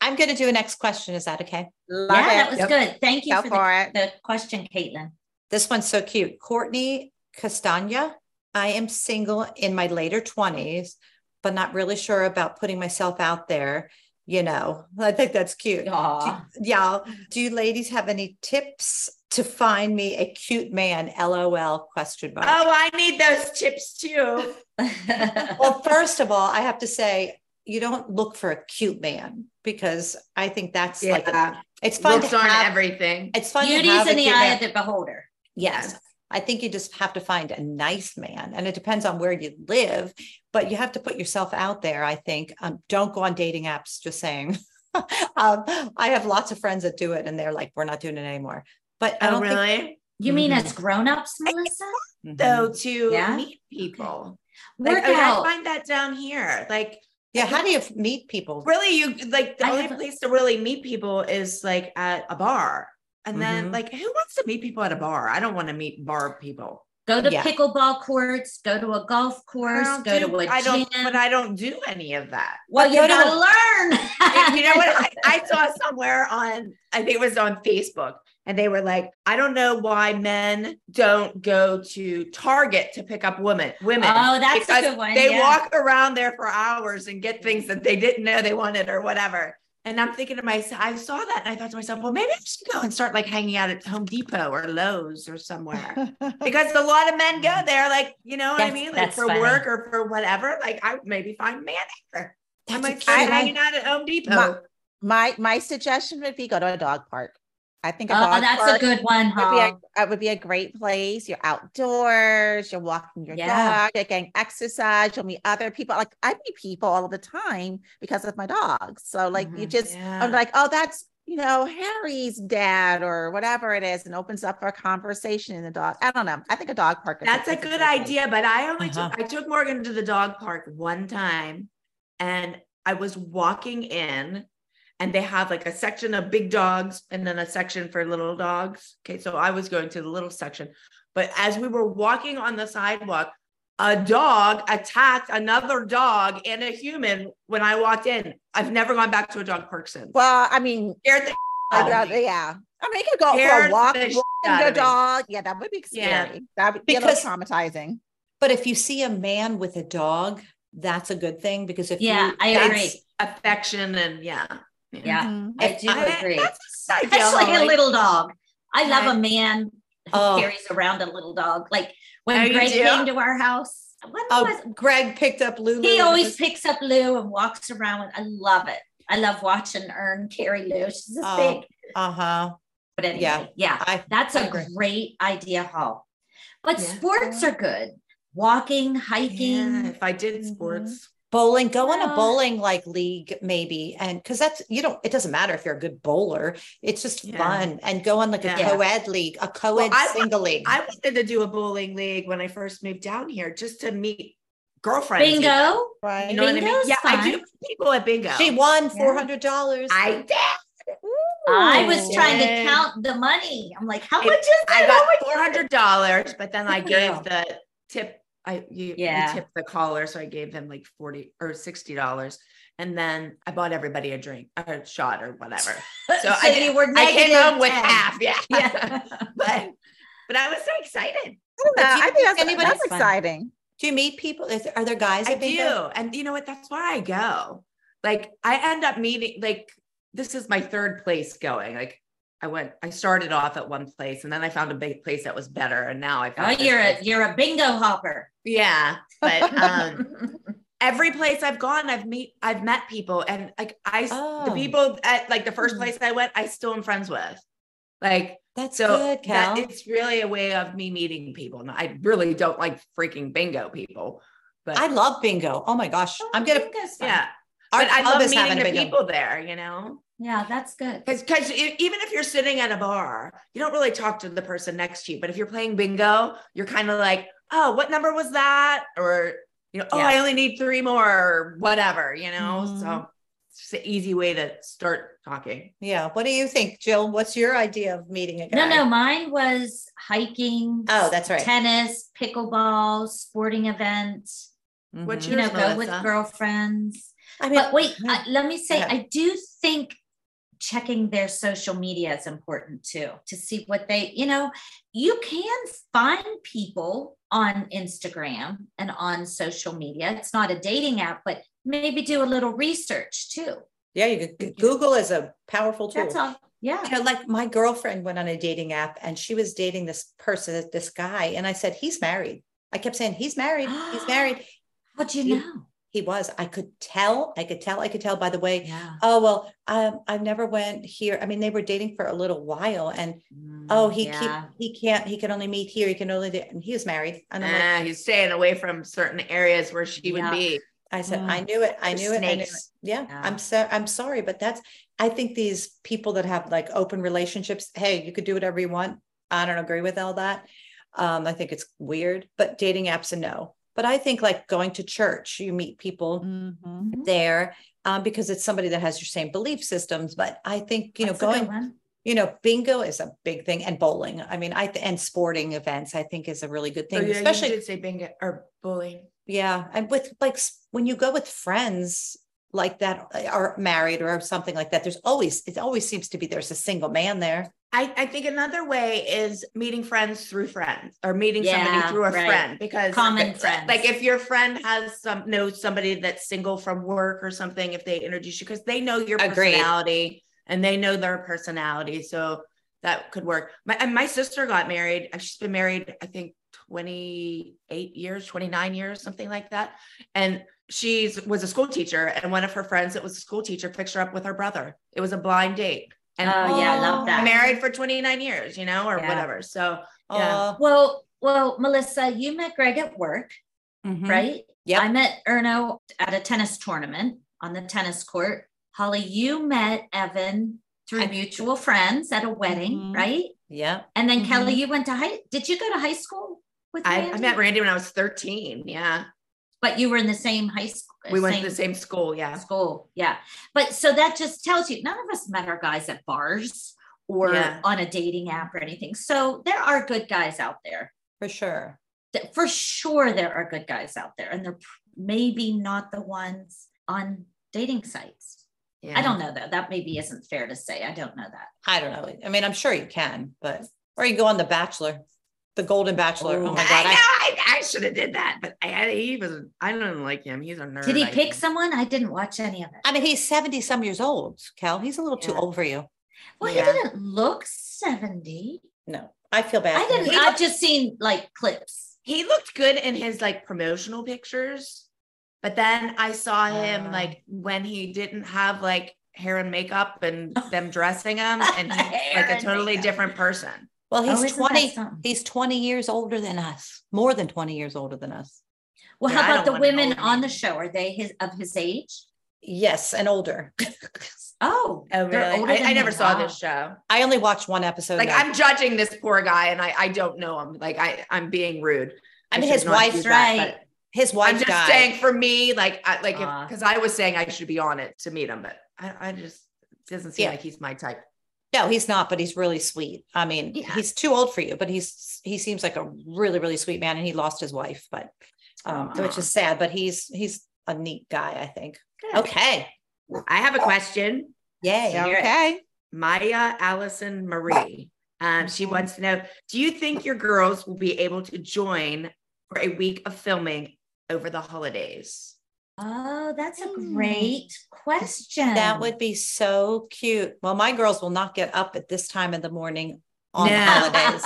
I'm going to do a next question. Is that okay? Love yeah, it. that was yep. good. Thank you Go for, for the, the question, Caitlin. This one's so cute. Courtney Castagna. I am single in my later twenties, but not really sure about putting myself out there. You know, I think that's cute. Y'all, yeah. Do you ladies have any tips to find me a cute man? L O L question mark. Oh, I need those tips too. Well, first of all, I have to say, you don't look for a cute man because I think that's yeah. like, a, it's fun Looks to on have everything. It's fun. Beauty's in the eye man. of the beholder. Yes. yes. I think you just have to find a nice man, and it depends on where you live, but you have to put yourself out there. I think um, don't go on dating apps. Just saying. um, I have lots of friends that do it and they're like, we're not doing it anymore, but I don't oh, really? think you mm-hmm. mean as grown-ups, Melissa? Though so, to yeah. meet people. Like, Work I, out. I find that down here. Like, Yeah. How do you meet people? Really? You like the I only haven't... place to really meet people is like at a bar. And mm-hmm. then like, who wants to meet people at a bar? I don't want to meet bar people. Go to yeah. pickleball courts, go to a golf course, go do, to a I gym. Don't, but I don't do any of that. Well, but you gotta to learn. You know what? I, I saw somewhere on, I think it was on Facebook, and they were like, I don't know why men don't go to Target to pick up women. Women. Oh, that's a good one. They yeah. walk around there for hours and get things that they didn't know they wanted or whatever. And I'm thinking to myself, I saw that and I thought to myself, well, maybe I should go and start like hanging out at Home Depot or Lowe's or somewhere, because a lot of men go there, like, you know what that's, I mean? Like for funny. work or for whatever, like I would maybe find a man there. I'm like, hanging out at Home Depot. My, my, my suggestion would be go to a dog park. I think a oh, that's park, a good one. Huh? Would be a, it would be a great place. You're outdoors, you're walking your yeah. dog, you're getting exercise, you'll meet other people. Like I meet people all the time because of my dogs. So like mm-hmm. you just, yeah. I'm like, oh, that's, you know, Harry's dad or whatever it is, and opens up for a conversation in the dog. I don't know. I think a dog park. Is that's a, a good idea, but I only uh-huh. took, I took Morgan to the dog park one time and I was walking in. And they have like a section of big dogs and then a section for little dogs. Okay. So I was going to the little section, but as we were walking on the sidewalk, a dog attacked another dog and a human when I walked in. I've never gone back to a dog park since. Well, I mean, the I know, yeah. I mean, you could go for a walk with a dog. Yeah. That would be scary. Yeah. That would be because, a little traumatizing. But if you see a man with a dog, that's a good thing because if yeah, you, I agree. Affection and yeah. Yeah, mm-hmm. I do I, agree. That's a Especially like, a little dog. I love I, a man who oh. carries around a little dog. Like when Greg do? came to our house, what oh, was Greg picked up Lou. He always picks up Lou and walks around. With, I love it. I love watching Ern carry Lou. She's a oh, big. Uh huh. But anyway, yeah, yeah, I, that's I a agree. great idea, Hall. But yeah. sports are good. Walking, hiking. Yeah, if I did sports. Mm-hmm. Bowling, go in a bowling like league maybe. And cause that's, you don't, it doesn't matter if you're a good bowler. It's just yeah. fun and go on like yeah. a co-ed league, a co-ed well, single league. I wanted to do a bowling league when I first moved down here just to meet girlfriends. Bingo. Right. You know Bingo's what I mean? Yeah, fun. I do people at bingo. She won four hundred dollars. Yeah. I did. Ooh, I was yeah. trying to count the money. I'm like, how it, much is it? I got four hundred dollars, but then I gave the tip. I you, yeah. you tipped the caller, so I gave them like forty or sixty dollars, and then I bought everybody a drink, a shot, or whatever. So, so I, you were I came home with half, yeah. yeah. but but I was so excited. I don't know. Do I think that's, anybody that's exciting. Do you meet people? Is, are there guys? I do, there? And you know what? That's why I go. Like I end up meeting. Like this is my third place going. Like. I went, I started off at one place and then I found a big place that was better. And now I found oh, you're place. a, you're a bingo hopper. Yeah. But um, every place I've gone, I've meet, I've met people and like I, oh. the people at like the first place I went, I still am friends with. Like, that's so good, Cal. That, it's really a way of me meeting people. And I really don't like freaking bingo people, but I love bingo. Oh my gosh. Oh, I'm going to, yeah. Our, but I love meeting the bingo. people there, you know? Yeah, that's good. Because because even if you're sitting at a bar, you don't really talk to the person next to you. But if you're playing bingo, you're kind of like, oh, what number was that? Or, you know, oh, yeah. I only need three more or whatever, you know? Mm. So it's just an easy way to start talking. Yeah. What do you think, Jill? What's your idea of meeting a guy? No, no. Mine was hiking. Oh, that's right. Tennis, pickleball, sporting events. Mm-hmm. What's yours, you know, Melissa? Go with girlfriends. I mean, but wait, I, let me say, yeah. I do think checking their social media is important too, to see what they, you know, you can find people on Instagram and on social media. It's not a dating app, but maybe do a little research too. Yeah. You could, Google is a powerful tool. That's all. Yeah. You know, like my girlfriend went on a dating app and she was dating this person, this guy. And I said, he's married. I kept saying, he's married. He's married. How'd you know? He was, I could tell, I could tell, I could tell by the way, yeah. oh, well, um, I never went here. I mean, they were dating for a little while and, mm, oh, he yeah. keep, he can't, he can only meet here. He can only, do, and he was married. And I'm uh, like, he's staying away from certain areas where she yeah. would be. I said, mm. I knew it. I knew it, I knew it. Yeah. yeah. I'm so, I'm sorry, but that's, I think these people that have like open relationships, hey, you could do whatever you want. I don't agree with all that. Um, I think it's weird, but dating apps are no. But I think like going to church, you meet people mm-hmm. there um, because it's somebody that has your same belief systems. But I think, you That's know, going, you know, bingo is a big thing and bowling. I mean, I, th- and sporting events, I think is a really good thing. Oh, yeah, especially you did say bingo or bowling. Yeah. And with like, when you go with friends like that are married or something like that, there's always, it always seems to be, there's a single man there. I, I think another way is meeting friends through friends or meeting yeah, somebody through a right. friend because common like, friends. Like if your friend has some, knows somebody that's single from work or something, if they introduce you, cause they know your Agreed. personality and they know their personality. So that could work. My, and my sister got married. She's been married, I think twenty-eight years, twenty-nine years, something like that. And she was a school teacher. And one of her friends that was a school teacher fixed her up with her brother. It was a blind date. And oh, yeah, I love that. Married for twenty-nine years, you know, or yeah. whatever. So, uh, yeah. well, well, Melissa, you met Greg at work, mm-hmm. right? Yeah. I met Erno at a tennis tournament on the tennis court. Holly, you met Evan through I, mutual friends at a wedding, mm-hmm. right? Yeah. And then mm-hmm. Kelly, you went to high, did you go to high school with Randy? I, I met Randy when I was thirteen. Yeah. But you were in the same high school. We went to the same school. Yeah. School. Yeah. But so that just tells you, none of us met our guys at bars or yeah. on a dating app or anything. So there are good guys out there. For sure. For sure. There are good guys out there, and they're maybe not the ones on dating sites. Yeah. I don't know though. That maybe isn't fair to say. I don't know that. I don't know. I mean, I'm sure you can, but, or you go on The Bachelor. The Golden Bachelor. Ooh. Oh my God. I know. I, I should have did that, but I, he was, I don't like him. He's a nerd. Did he pick I someone? I didn't watch any of it. I mean, he's seventy some years old, Cal. He's a little yeah. too old for you. Well, yeah. he didn't look seventy. No, I feel bad. I didn't. I've just seen like clips. He looked good in his like promotional pictures, but then I saw him uh, like when he didn't have like hair and makeup and them dressing him, and he's like a totally makeup. different person. Well, he's oh, twenty. He's twenty years older than us. More than twenty years older than us. Well, yeah, how about the women on the show? Are they his of his age? Yes, and older. oh, oh, really? Older I, I never saw this show. I only watched one episode. Like, I'm judging this poor guy, and I, I don't know him. Like I I'm being rude. I mean, his wife's right. His wife's. I'm just saying, for me, like I, like because uh, I was saying I should be on it to meet him, but I, I just it doesn't seem yeah. like he's my type. No, he's not, but he's really sweet. I mean, yeah. he's too old for you, but he's, he seems like a really, really sweet man, and he lost his wife, but, um, Aww. which is sad, but he's, he's a neat guy, I think. Good. Okay. I have a question. Yay. So okay. Maya Allison Marie. Um, she wants to know, do you think your girls will be able to join for a week of filming over the holidays? Oh, that's a great question. That would be so cute. Well, my girls will not get up at this time in the morning on no. the holidays.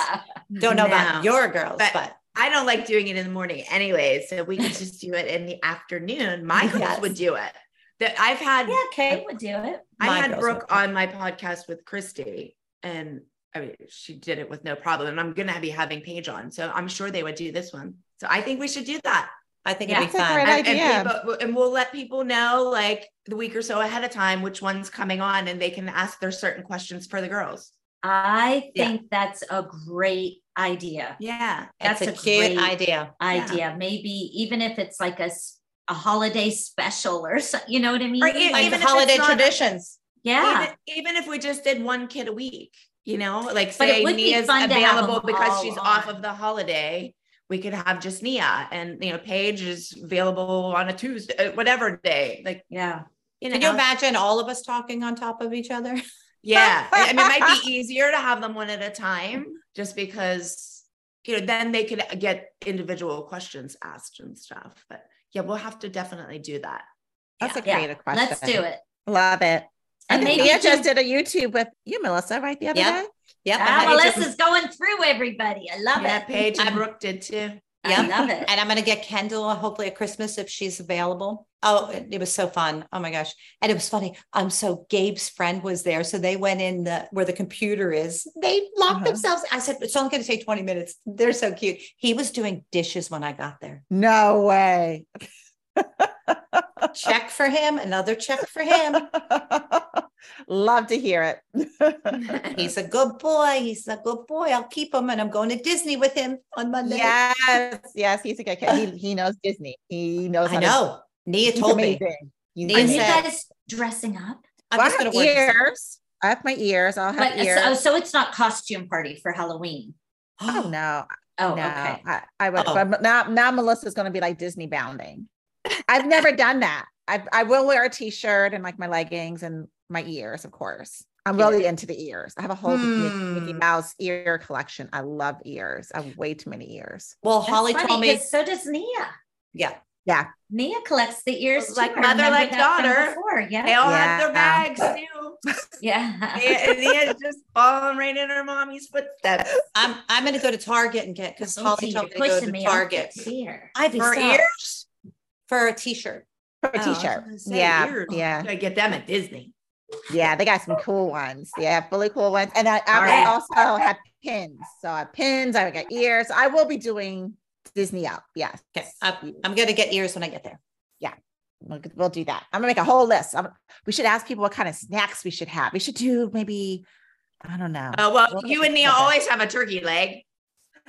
Don't know no. about your girls, but, but I don't like doing it in the morning anyway. So we could just do it in the afternoon. My yes. girls would do it. That I've had. Yeah, Kate would do it. I my had Brooke on my podcast with Christy, and I mean, she did it with no problem. And I'm going to be having Paige on, so I'm sure they would do this one. So I think we should do that. I think yeah, it'd be fun. That's a great idea. And, and, people, and we'll let people know like the week or so ahead of time, which one's coming on, and they can ask their certain questions for the girls. I think yeah. that's a great idea. Yeah. That's a, a cute idea. Idea. Yeah. Maybe even if it's like a, a holiday special or something, you know what I mean? Or even, like even the holiday traditions. Not, yeah. Even, even if we just did one kid a week, you know, like say Nia's available because she's on. off of the holiday. We could have just Nia, and, you know, Paige is available on a Tuesday, whatever day. Like, yeah. You know, can you imagine all of us talking on top of each other? Yeah. I mean, it might be easier to have them one at a time, just because, you know, then they could get individual questions asked and stuff. But yeah, we'll have to definitely do that. That's yeah. a creative yeah. question. Let's do it. Love it. And, and maybe Nia just did a YouTube with you, Melissa, right? The other yep. day. Yep. Ah, Melissa's going through everybody. I love yeah, it. Paige and Brooke did too. Yeah, I love it. And I'm going to get Kendall hopefully at Christmas if she's available. Oh, it was so fun. Oh my gosh. And it was funny. Um, so Gabe's friend was there. So they went in the, where the computer is. They locked uh-huh. themselves. I said, it's only going to take twenty minutes. They're so cute. He was doing dishes when I got there. No way. Check for him. Another check for him. Love to hear it. He's a good boy. He's a good boy. I'll keep him, and I'm going to Disney with him on Monday. Yes, yes, he's a good kid. He, he knows Disney. He knows. I know. Nia told me. Nia Are said, you guys dressing up? I'm well, just going to wear ears. I have my ears. I'll have but, ears. So, so it's not costume party for Halloween. Oh no. Oh no. okay. I, I would. Oh. But now, now Melissa's going to be like Disney bounding. I've never done that. I I will wear a t-shirt and like my leggings and my ears, of course. I'm really into the ears. I have a whole hmm. Mickey Mouse ear collection. I love ears. I have way too many ears. Well, That's Holly told me. So does Nia. Yeah. Yeah. Nia collects the ears too. Like mother, like daughter. Yeah. They all yeah. have their bags too. yeah. And Nia's just falling right in her mommy's footsteps. I'm I'm going to go to Target and get, because Holly told me to go to me Target. I've For ears? For a t-shirt. For a t-shirt. Oh, yeah. Ears. Yeah. I get them at Disney. Yeah, they got some cool ones. Yeah, really cool ones. And I, I right. also have pins. So I have pins, I got ears. I will be doing Disney up. Yes. Okay. I'm, I'm going to get ears when I get there. Yeah. We'll, we'll do that. I'm going to make a whole list. I'm, we should ask people what kind of snacks we should have. We should do maybe, I don't know. Oh, uh, well, we'll you and Nia always have a turkey leg.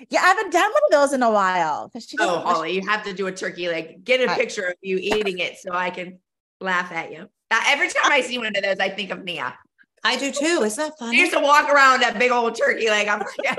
Yeah, I haven't done one of those in a while. She oh, Holly, you have to do a turkey leg. Get a picture of you eating it so I can laugh at you. Now, every time I see one of those, I think of Nia. I do too. Isn't that funny? I used to walk around that big old turkey leg. I'm like,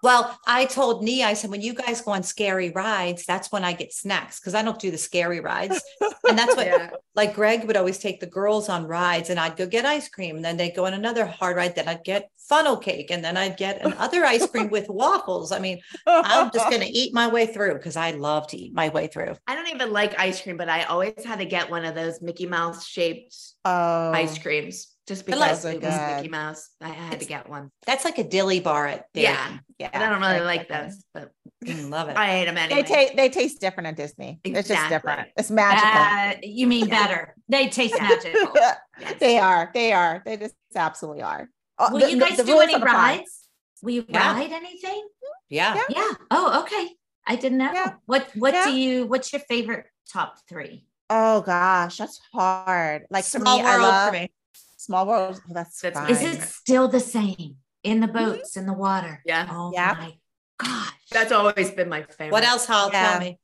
well, I told Nia, I said, when you guys go on scary rides, that's when I get snacks because I don't do the scary rides. And that's what, yeah. like Greg would always take the girls on rides and I'd go get ice cream. And then they'd go on another hard ride. Then I'd get funnel cake. And then I'd get another ice cream with waffles. I mean, I'm just going to eat my way through because I love to eat my way through. I don't even like ice cream, but I always had to get one of those Mickey Mouse shaped oh. ice creams. Just because it was Mickey Mouse, I had it's, to get one. That's like a dilly bar at Disney. Yeah, yeah. I don't really like those, but I love it. I ate them anyway. They taste they taste different at Disney. Exactly. It's just different. It's magical. Uh, you mean better? They taste magical. Yes. They are. They are. They just absolutely are. Will the, you guys the, the do any rides? Will you yeah. ride anything? Yeah. yeah. Yeah. Oh, okay. I didn't know. Yeah. What What yeah. do you? What's your favorite top three? Oh gosh, that's hard. Like for me, I love. For me. Small World. Oh, that's that's fine. Is it still the same in the boats, in the water? Yeah. Oh yeah. my gosh. That's always been my favorite. What else, Hal? Yeah. Tell me.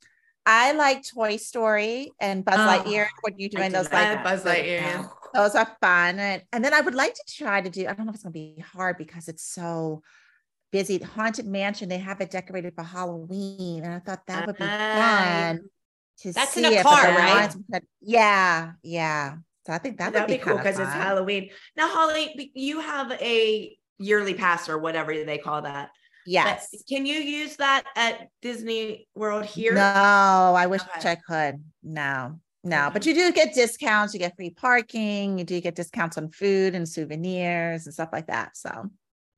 I like Toy Story and Buzz oh, Lightyear when you're doing those like Buzz Lightyear. Yeah. Those are fun. And, and then I would like to try to do, I don't know if it's gonna be hard because it's so busy. The Haunted Mansion, they have it decorated for Halloween. And I thought that would be fun. To that's see in a car, right? Yeah, yeah. So I think that would be, be cool because it's Halloween. Now, Holly, you have a yearly pass or whatever they call that. Yes. But can you use that at Disney World here? No, I wish okay. I could. No, no. But you do get discounts. You get free parking. You do get discounts on food and souvenirs and stuff like that. So.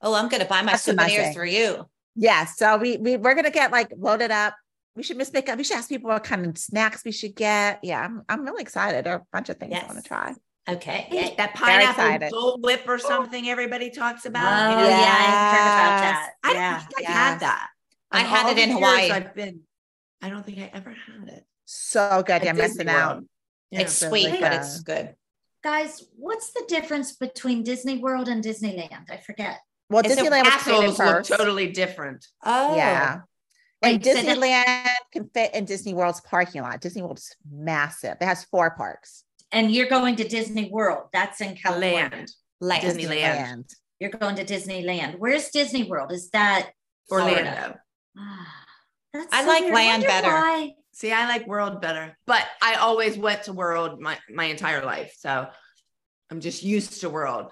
Oh, I'm going to buy my That's souvenirs for you. Yeah. So we, we, we're going to get like loaded up. We should miss makeup. We should ask people what kind of snacks we should get. Yeah, I'm I'm really excited. There are a bunch of things yes. I want to try. Okay. Yeah, that pineapple gold whip or something everybody talks about. Oh, you know? Yeah, I heard about that. I yeah, don't think yeah. I had that. I had it in Hawaii. I've been, I don't think I ever had it. So good. I'm missing out. Yeah, it's sweet, really but it's good. Guys, what's the difference between Disney World and Disneyland? I forget. Well, it's Disneyland was look totally different. Oh, yeah. And like, Disneyland so can fit in Disney World's parking lot. Disney World is massive. It has four parks. And you're going to Disney World. That's in California. Land. Disneyland. Disneyland. You're going to Disneyland. Where's Disney World? Is that Orlando? That's I so like weird. Land I better. Why. See, I like World better. But I always went to World my, my entire life. So I'm just used to World.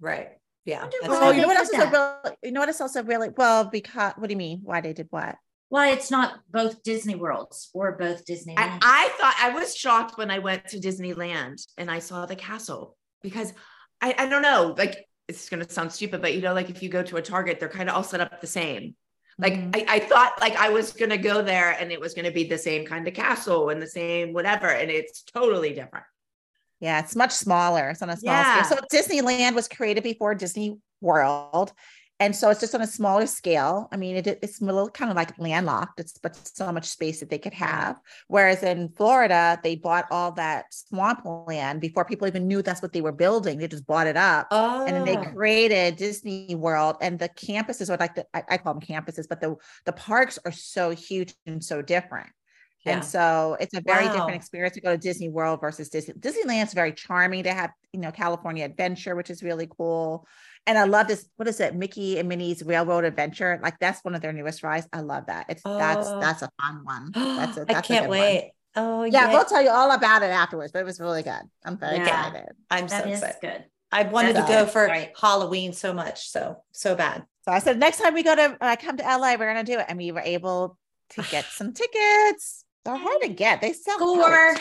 Right. Yeah. Well, you know what else is a really, you know what else also really, well, because, what do you mean? Why they did what? Well, it's not both Disney Worlds or both Disneyland. I, I thought I was shocked when I went to Disneyland and I saw the castle because I, I don't know, like it's going to sound stupid, but you know, like if you go to a Target, they're kind of all set up the same. Like mm-hmm. I, I thought like I was going to go there and it was going to be the same kind of castle and the same whatever. And it's totally different. Yeah. It's much smaller. It's on a smaller yeah. scale. So Disneyland was created before Disney World. And so it's just on a smaller scale. I mean, it, it's a little kind of like landlocked, it's, but so much space that they could have. Whereas in Florida, they bought all that swampland before people even knew that's what they were building. They just bought it up oh. and then they created Disney World and the campuses are like, the, I, I call them campuses, but the, the parks are so huge and so different. Yeah. And so it's a very wow. different experience to go to Disney World versus Disney. Disneyland's very charming. They have, you know, California Adventure, which is really cool. And I love this. What is it? Mickey and Minnie's Railroad Adventure. Like that's one of their newest rides. I love that. It's oh. that's, that's a fun one. That's a, that's I can't a wait. One. Oh yeah. yeah. We'll tell you all about it afterwards, but it was really good. I'm very yeah. excited. I'm that so is excited. Good. I wanted that's to go for right. Halloween so much. So, so bad. So I said, next time we go to, I uh, come to L A, we're going to do it. And we were able to get some tickets. They're hard to get. They sell. Sure.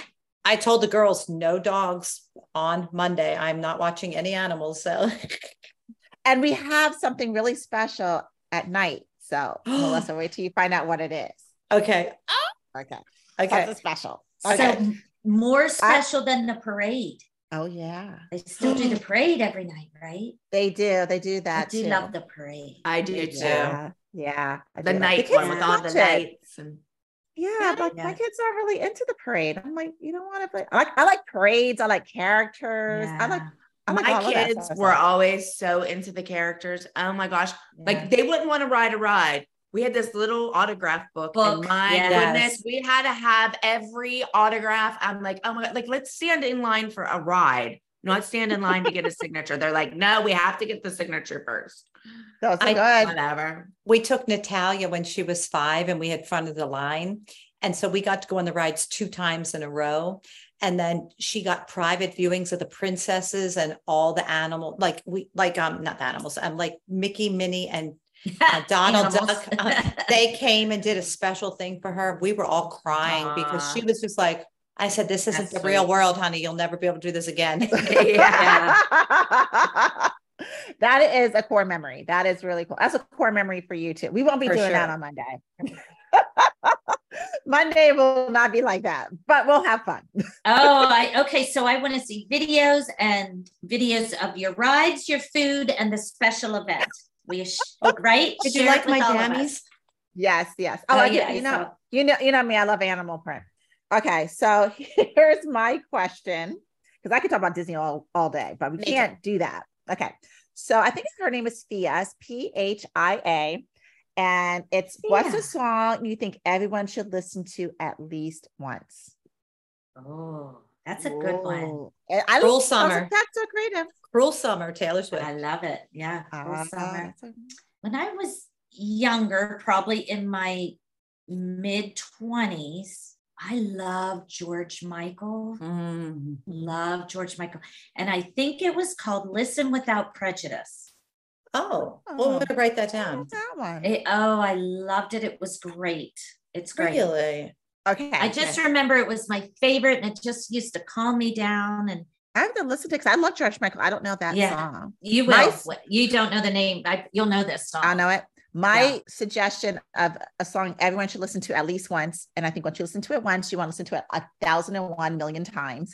I told the girls no dogs on Monday. I'm not watching any animals. So, and we have something really special at night. So Melissa, wait till you find out what it is. Okay. Okay. Okay. That's special. Okay. So more special I, than the parade. Oh yeah, they still do the parade every night, right? They do. They do that. I do too. Love the parade. I do yeah. too. Yeah, I the do night one with all the it. Lights and. Yeah, like yeah. my kids are really into the parade. I'm like, you don't want to play. I like, I like parades. I like characters. Yeah. I like. I like my kids were always so into the characters. Oh my gosh! Yeah. Like they wouldn't want to ride a ride. We had this little autograph book. book. And my yes. goodness, we had to have every autograph. I'm like, oh my god! Like let's stand in line for a ride, not stand in line to get a signature. They're like, no, we have to get the signature first. So it's like, I, whatever. We took Natalia when she was five and we had front of the line. And so we got to go on the rides two times in a row. And then she got private viewings of the princesses and all the animals. Like we, like, um, not the animals. I'm um, like Mickey, Minnie, and uh, Donald Duck. Uh, they came and did a special thing for her. We were all crying Aww. Because she was just like, I said, this isn't That's the sweet. Real world, honey. You'll never be able to do this again. yeah. That is a core memory. That is really cool. That's a core memory for you too. We won't be for doing sure. that on Monday. Monday will not be like that, but we'll have fun. oh, I, okay. So I want to see videos and videos of your rides, your food, and the special event. We sh- right? Did Share you like my jammies? Yes, yes. Oh, oh I, yeah. You know, saw. you know, you know me. I love animal print. Okay, so here's my question, because I could talk about Disney all, all day, but we Maybe. can't do that. Okay, so I think her name is Phia, P H I A, and it's yeah. what's a song you think everyone should listen to at least once? Oh, that's a Ooh. Good one. I Cruel Summer. That's so creative. Cruel Summer, Taylor Swift. I love it. Yeah, Cruel uh, Summer. A- when I was younger, probably in my mid-twenties, I love George Michael, mm. love George Michael. And I think it was called Listen Without Prejudice. Oh, oh. Well, I'm going to write that down. That one. It, oh, I loved it. It was great. It's great. Really? Okay. I just okay. remember it was my favorite and it just used to calm me down. And I have to listen to it because I love George Michael. I don't know that yeah, song. You will. My, you don't know the name. I, you'll know this song. I know it. My yeah. suggestion of a song everyone should listen to at least once, and I think once you listen to it once, you want to listen to it a thousand and one million times,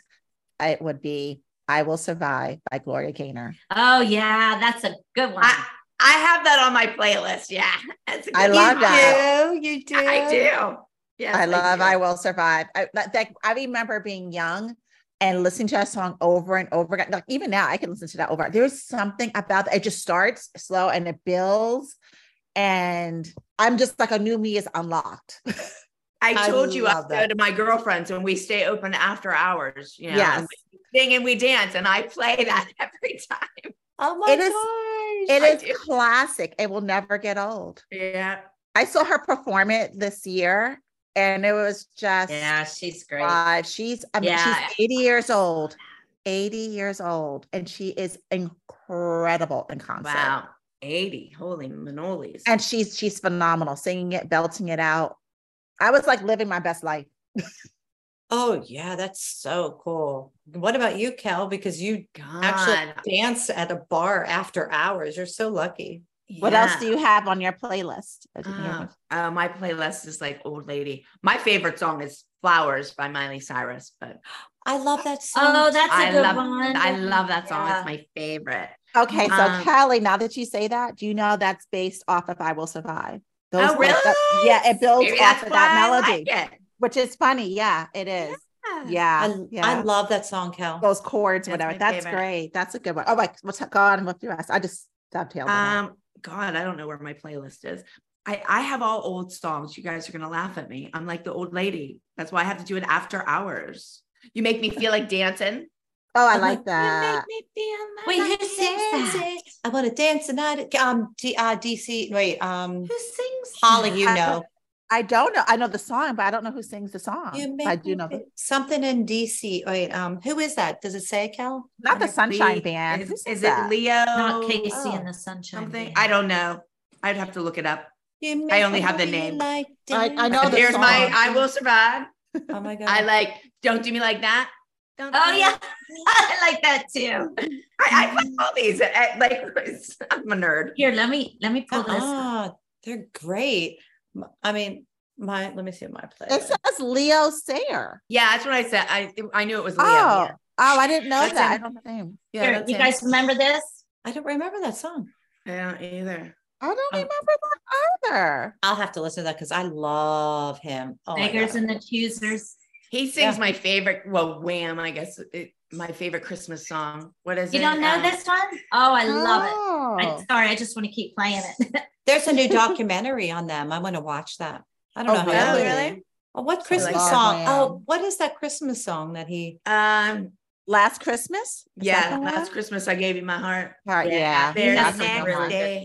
it would be I Will Survive by Gloria Gaynor. Oh, yeah. That's a good one. I, I have that on my playlist. Yeah. That's a good I love one. That. You do? You do? I do. Yes, I love I, I Will Survive. I, that, I remember being young and listening to that song over and over again. Like, even now, I can listen to that over. There's something about that. It just starts slow and it builds. And I'm just like a new me is unlocked. I told I you I go that. To my girlfriends and we stay open after hours, you know, yes. and we sing and we dance and I play that every time. Oh my it gosh. Is, it I is do. Classic. It will never get old. Yeah. I saw her perform it this year and it was just. Yeah, she's great. Uh, she's, I mean, yeah. she's eighty years old, eighty years old and she is incredible in concert. Wow. eighty holy manolies, and she's she's phenomenal singing it, belting it out. I was like living my best life. Oh yeah, that's so cool. What about you, Kel? Because you God. Actually dance at a bar after hours. You're so lucky. Yeah. What else do you have on your playlist? Uh, uh, my playlist is like old lady. My favorite song is Flowers by Miley Cyrus, but I love that song. Oh, that's a I good love, one. I love that song. Yeah. It's my favorite. Okay, so um, Kelly, now that you say that, do you know that's based off of I Will Survive? Those oh, really? Up, yeah, it builds Maybe off of that melody, like which is funny. Yeah, it is. Yeah. Yeah. I, yeah. I love that song, Kel. Those chords, that's whatever. That's favorite. Great. That's a good one. Oh, my, what's God, what do you ask? I just dovetailed. Um, God, I don't know where my playlist is. I, I have all old songs. You guys are going to laugh at me. I'm like the old lady. That's why I have to do it after hours. You make me feel like dancing. Oh, I I'm like, like that. You make me wait, who sings that? I want to dance tonight. Um, D, uh, D C. Wait, um, who sings? Holly, you I know. Don't, I don't know. I know the song, but I don't know who sings the song. You make I do know the- something in D C. Wait, um, who is that? Does it say Kel? Not the Sunshine be, Band. Is, is it Leo? Not Casey oh, and the Sunshine. Something. Band. I don't know. I'd have to look it up. I only have the name. Like I, I know. The Here's song. My. I Will Survive. Oh my God. I like. Don't do me like that. Don't oh yeah, I like that too. I, I play all these. I, like I'm a nerd. Here, let me let me pull uh-uh. this. Ah, they're great. I mean, my let me see my play. It says Leo Sayer. Yeah, that's what I said. I I knew it was Leo. Oh, yeah. Oh, I didn't know that's that. In, I don't think. Yeah, here, you in. guys remember this? I don't remember that song. I don't either. I don't um, remember that either. I'll have to listen to that because I love him. Oh, Beggars and the Choosers. He sings yeah. my favorite. Well, Wham! I guess it, my favorite Christmas song. What is you it? You don't know um, this one? Oh, I love oh. it. I'm sorry, I just want to keep playing it. There's a new documentary on them. I want to watch that. I don't oh, know how. Really? really? Oh, what Christmas like song? Wham. Oh, what is that Christmas song that he? Um. Last Christmas? Is yeah, last Christmas I gave you my heart. Heart, yeah. yeah. There's really day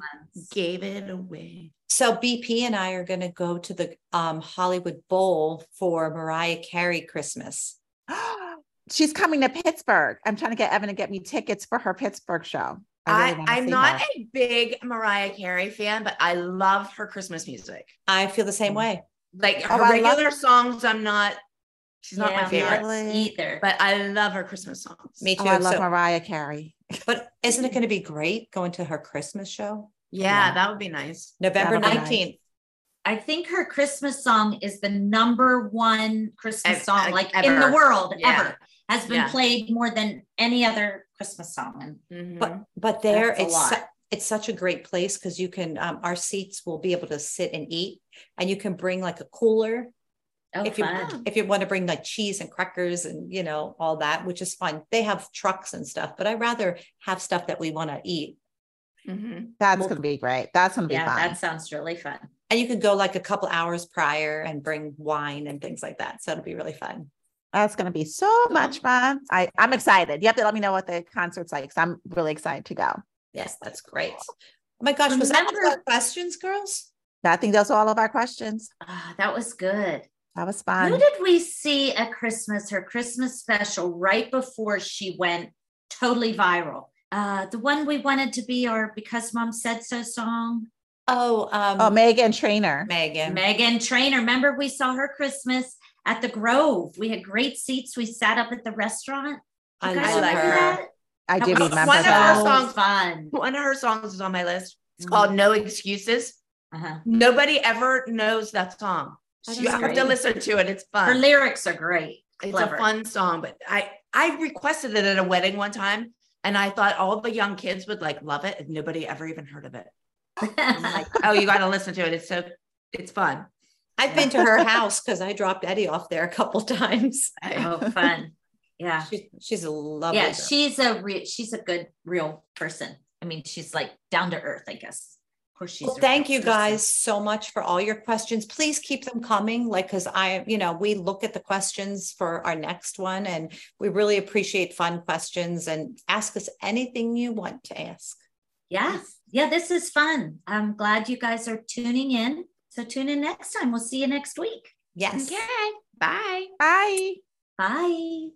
gave it away. So B P and I are going to go to the um, Hollywood Bowl for Mariah Carey Christmas. She's coming to Pittsburgh. I'm trying to get Evan to get me tickets for her Pittsburgh show. I really I, I'm not her. a big Mariah Carey fan, but I love her Christmas music. I feel the same way. Like her oh, regular songs, I'm not. She's not yeah, my favorite really. either, but I love her Christmas songs. Me too. Oh, I love so, Mariah Carey. But isn't it going to be great going to her Christmas show? Yeah, yeah. That would be nice. November nineteenth. Nice. I think her Christmas song is the number one Christmas ever, song like ever. in the world yeah. ever. Has been yeah. played more than any other Christmas song. Mm-hmm. But but there That's it's su- it's such a great place because you can um, our seats will be able to sit and eat, and you can bring like a cooler. Oh, if you fun. if you want to bring like cheese and crackers and you know all that, which is fun. They have trucks and stuff, but I rather have stuff that we want to eat. Mm-hmm. That's well, gonna be great. That's gonna be yeah, fun. That sounds really fun. And you could go like a couple hours prior and bring wine and things like that. So it'll be really fun. That's gonna be so much fun. I I'm excited. You have to let me know what the concert's like. So I'm really excited to go. Yes, that's great. Oh my gosh, was Remember, that all our questions, girls? I think those are all of our questions. Uh, that was good. That was fun. Who did we see at Christmas, her Christmas special, right before she went totally viral? Uh, the one we wanted to be our Because Mom Said So song. Oh, um, oh, Megan Trainor. Megan. Megan Trainor. Remember, we saw her Christmas at the Grove. We had great seats. We sat up at the restaurant. You I guys love remember her. That? I do remember one that. Of her songs, fun. One of her songs is on my list. It's mm-hmm. called No Excuses. Uh-huh. Nobody ever knows that song. That's you great. Have to listen to it. It's fun. Her lyrics are great. Clever. It's a fun song, but I, I requested it at a wedding one time and I thought all the young kids would like love it. And nobody ever even heard of it. I'm like, oh, you got to listen to it. It's so, it's fun. I've yeah. been to her house because I dropped Eddie off there a couple times. Oh, fun. Yeah. She, she's a lovely Yeah, girl. she's a re- she's a good, real person. I mean, she's like down to earth, I guess. Well, thank you guys so much for all your questions. Please keep them coming. Like, cause I, you know, we look at the questions for our next one and we really appreciate fun questions and ask us anything you want to ask. Yes. Yeah. This is fun. I'm glad you guys are tuning in. So tune in next time. We'll see you next week. Yes. Okay. Bye. Bye. Bye.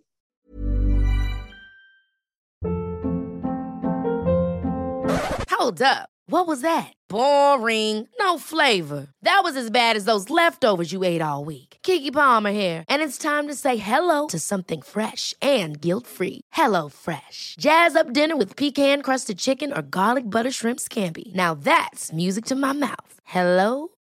Hold up. What was that? Boring. No flavor. That was as bad as those leftovers you ate all week. Keke Palmer here. And it's time to say hello to something fresh and guilt-free. HelloFresh. Jazz up dinner with pecan-crusted chicken or garlic butter shrimp scampi. Now that's music to my mouth.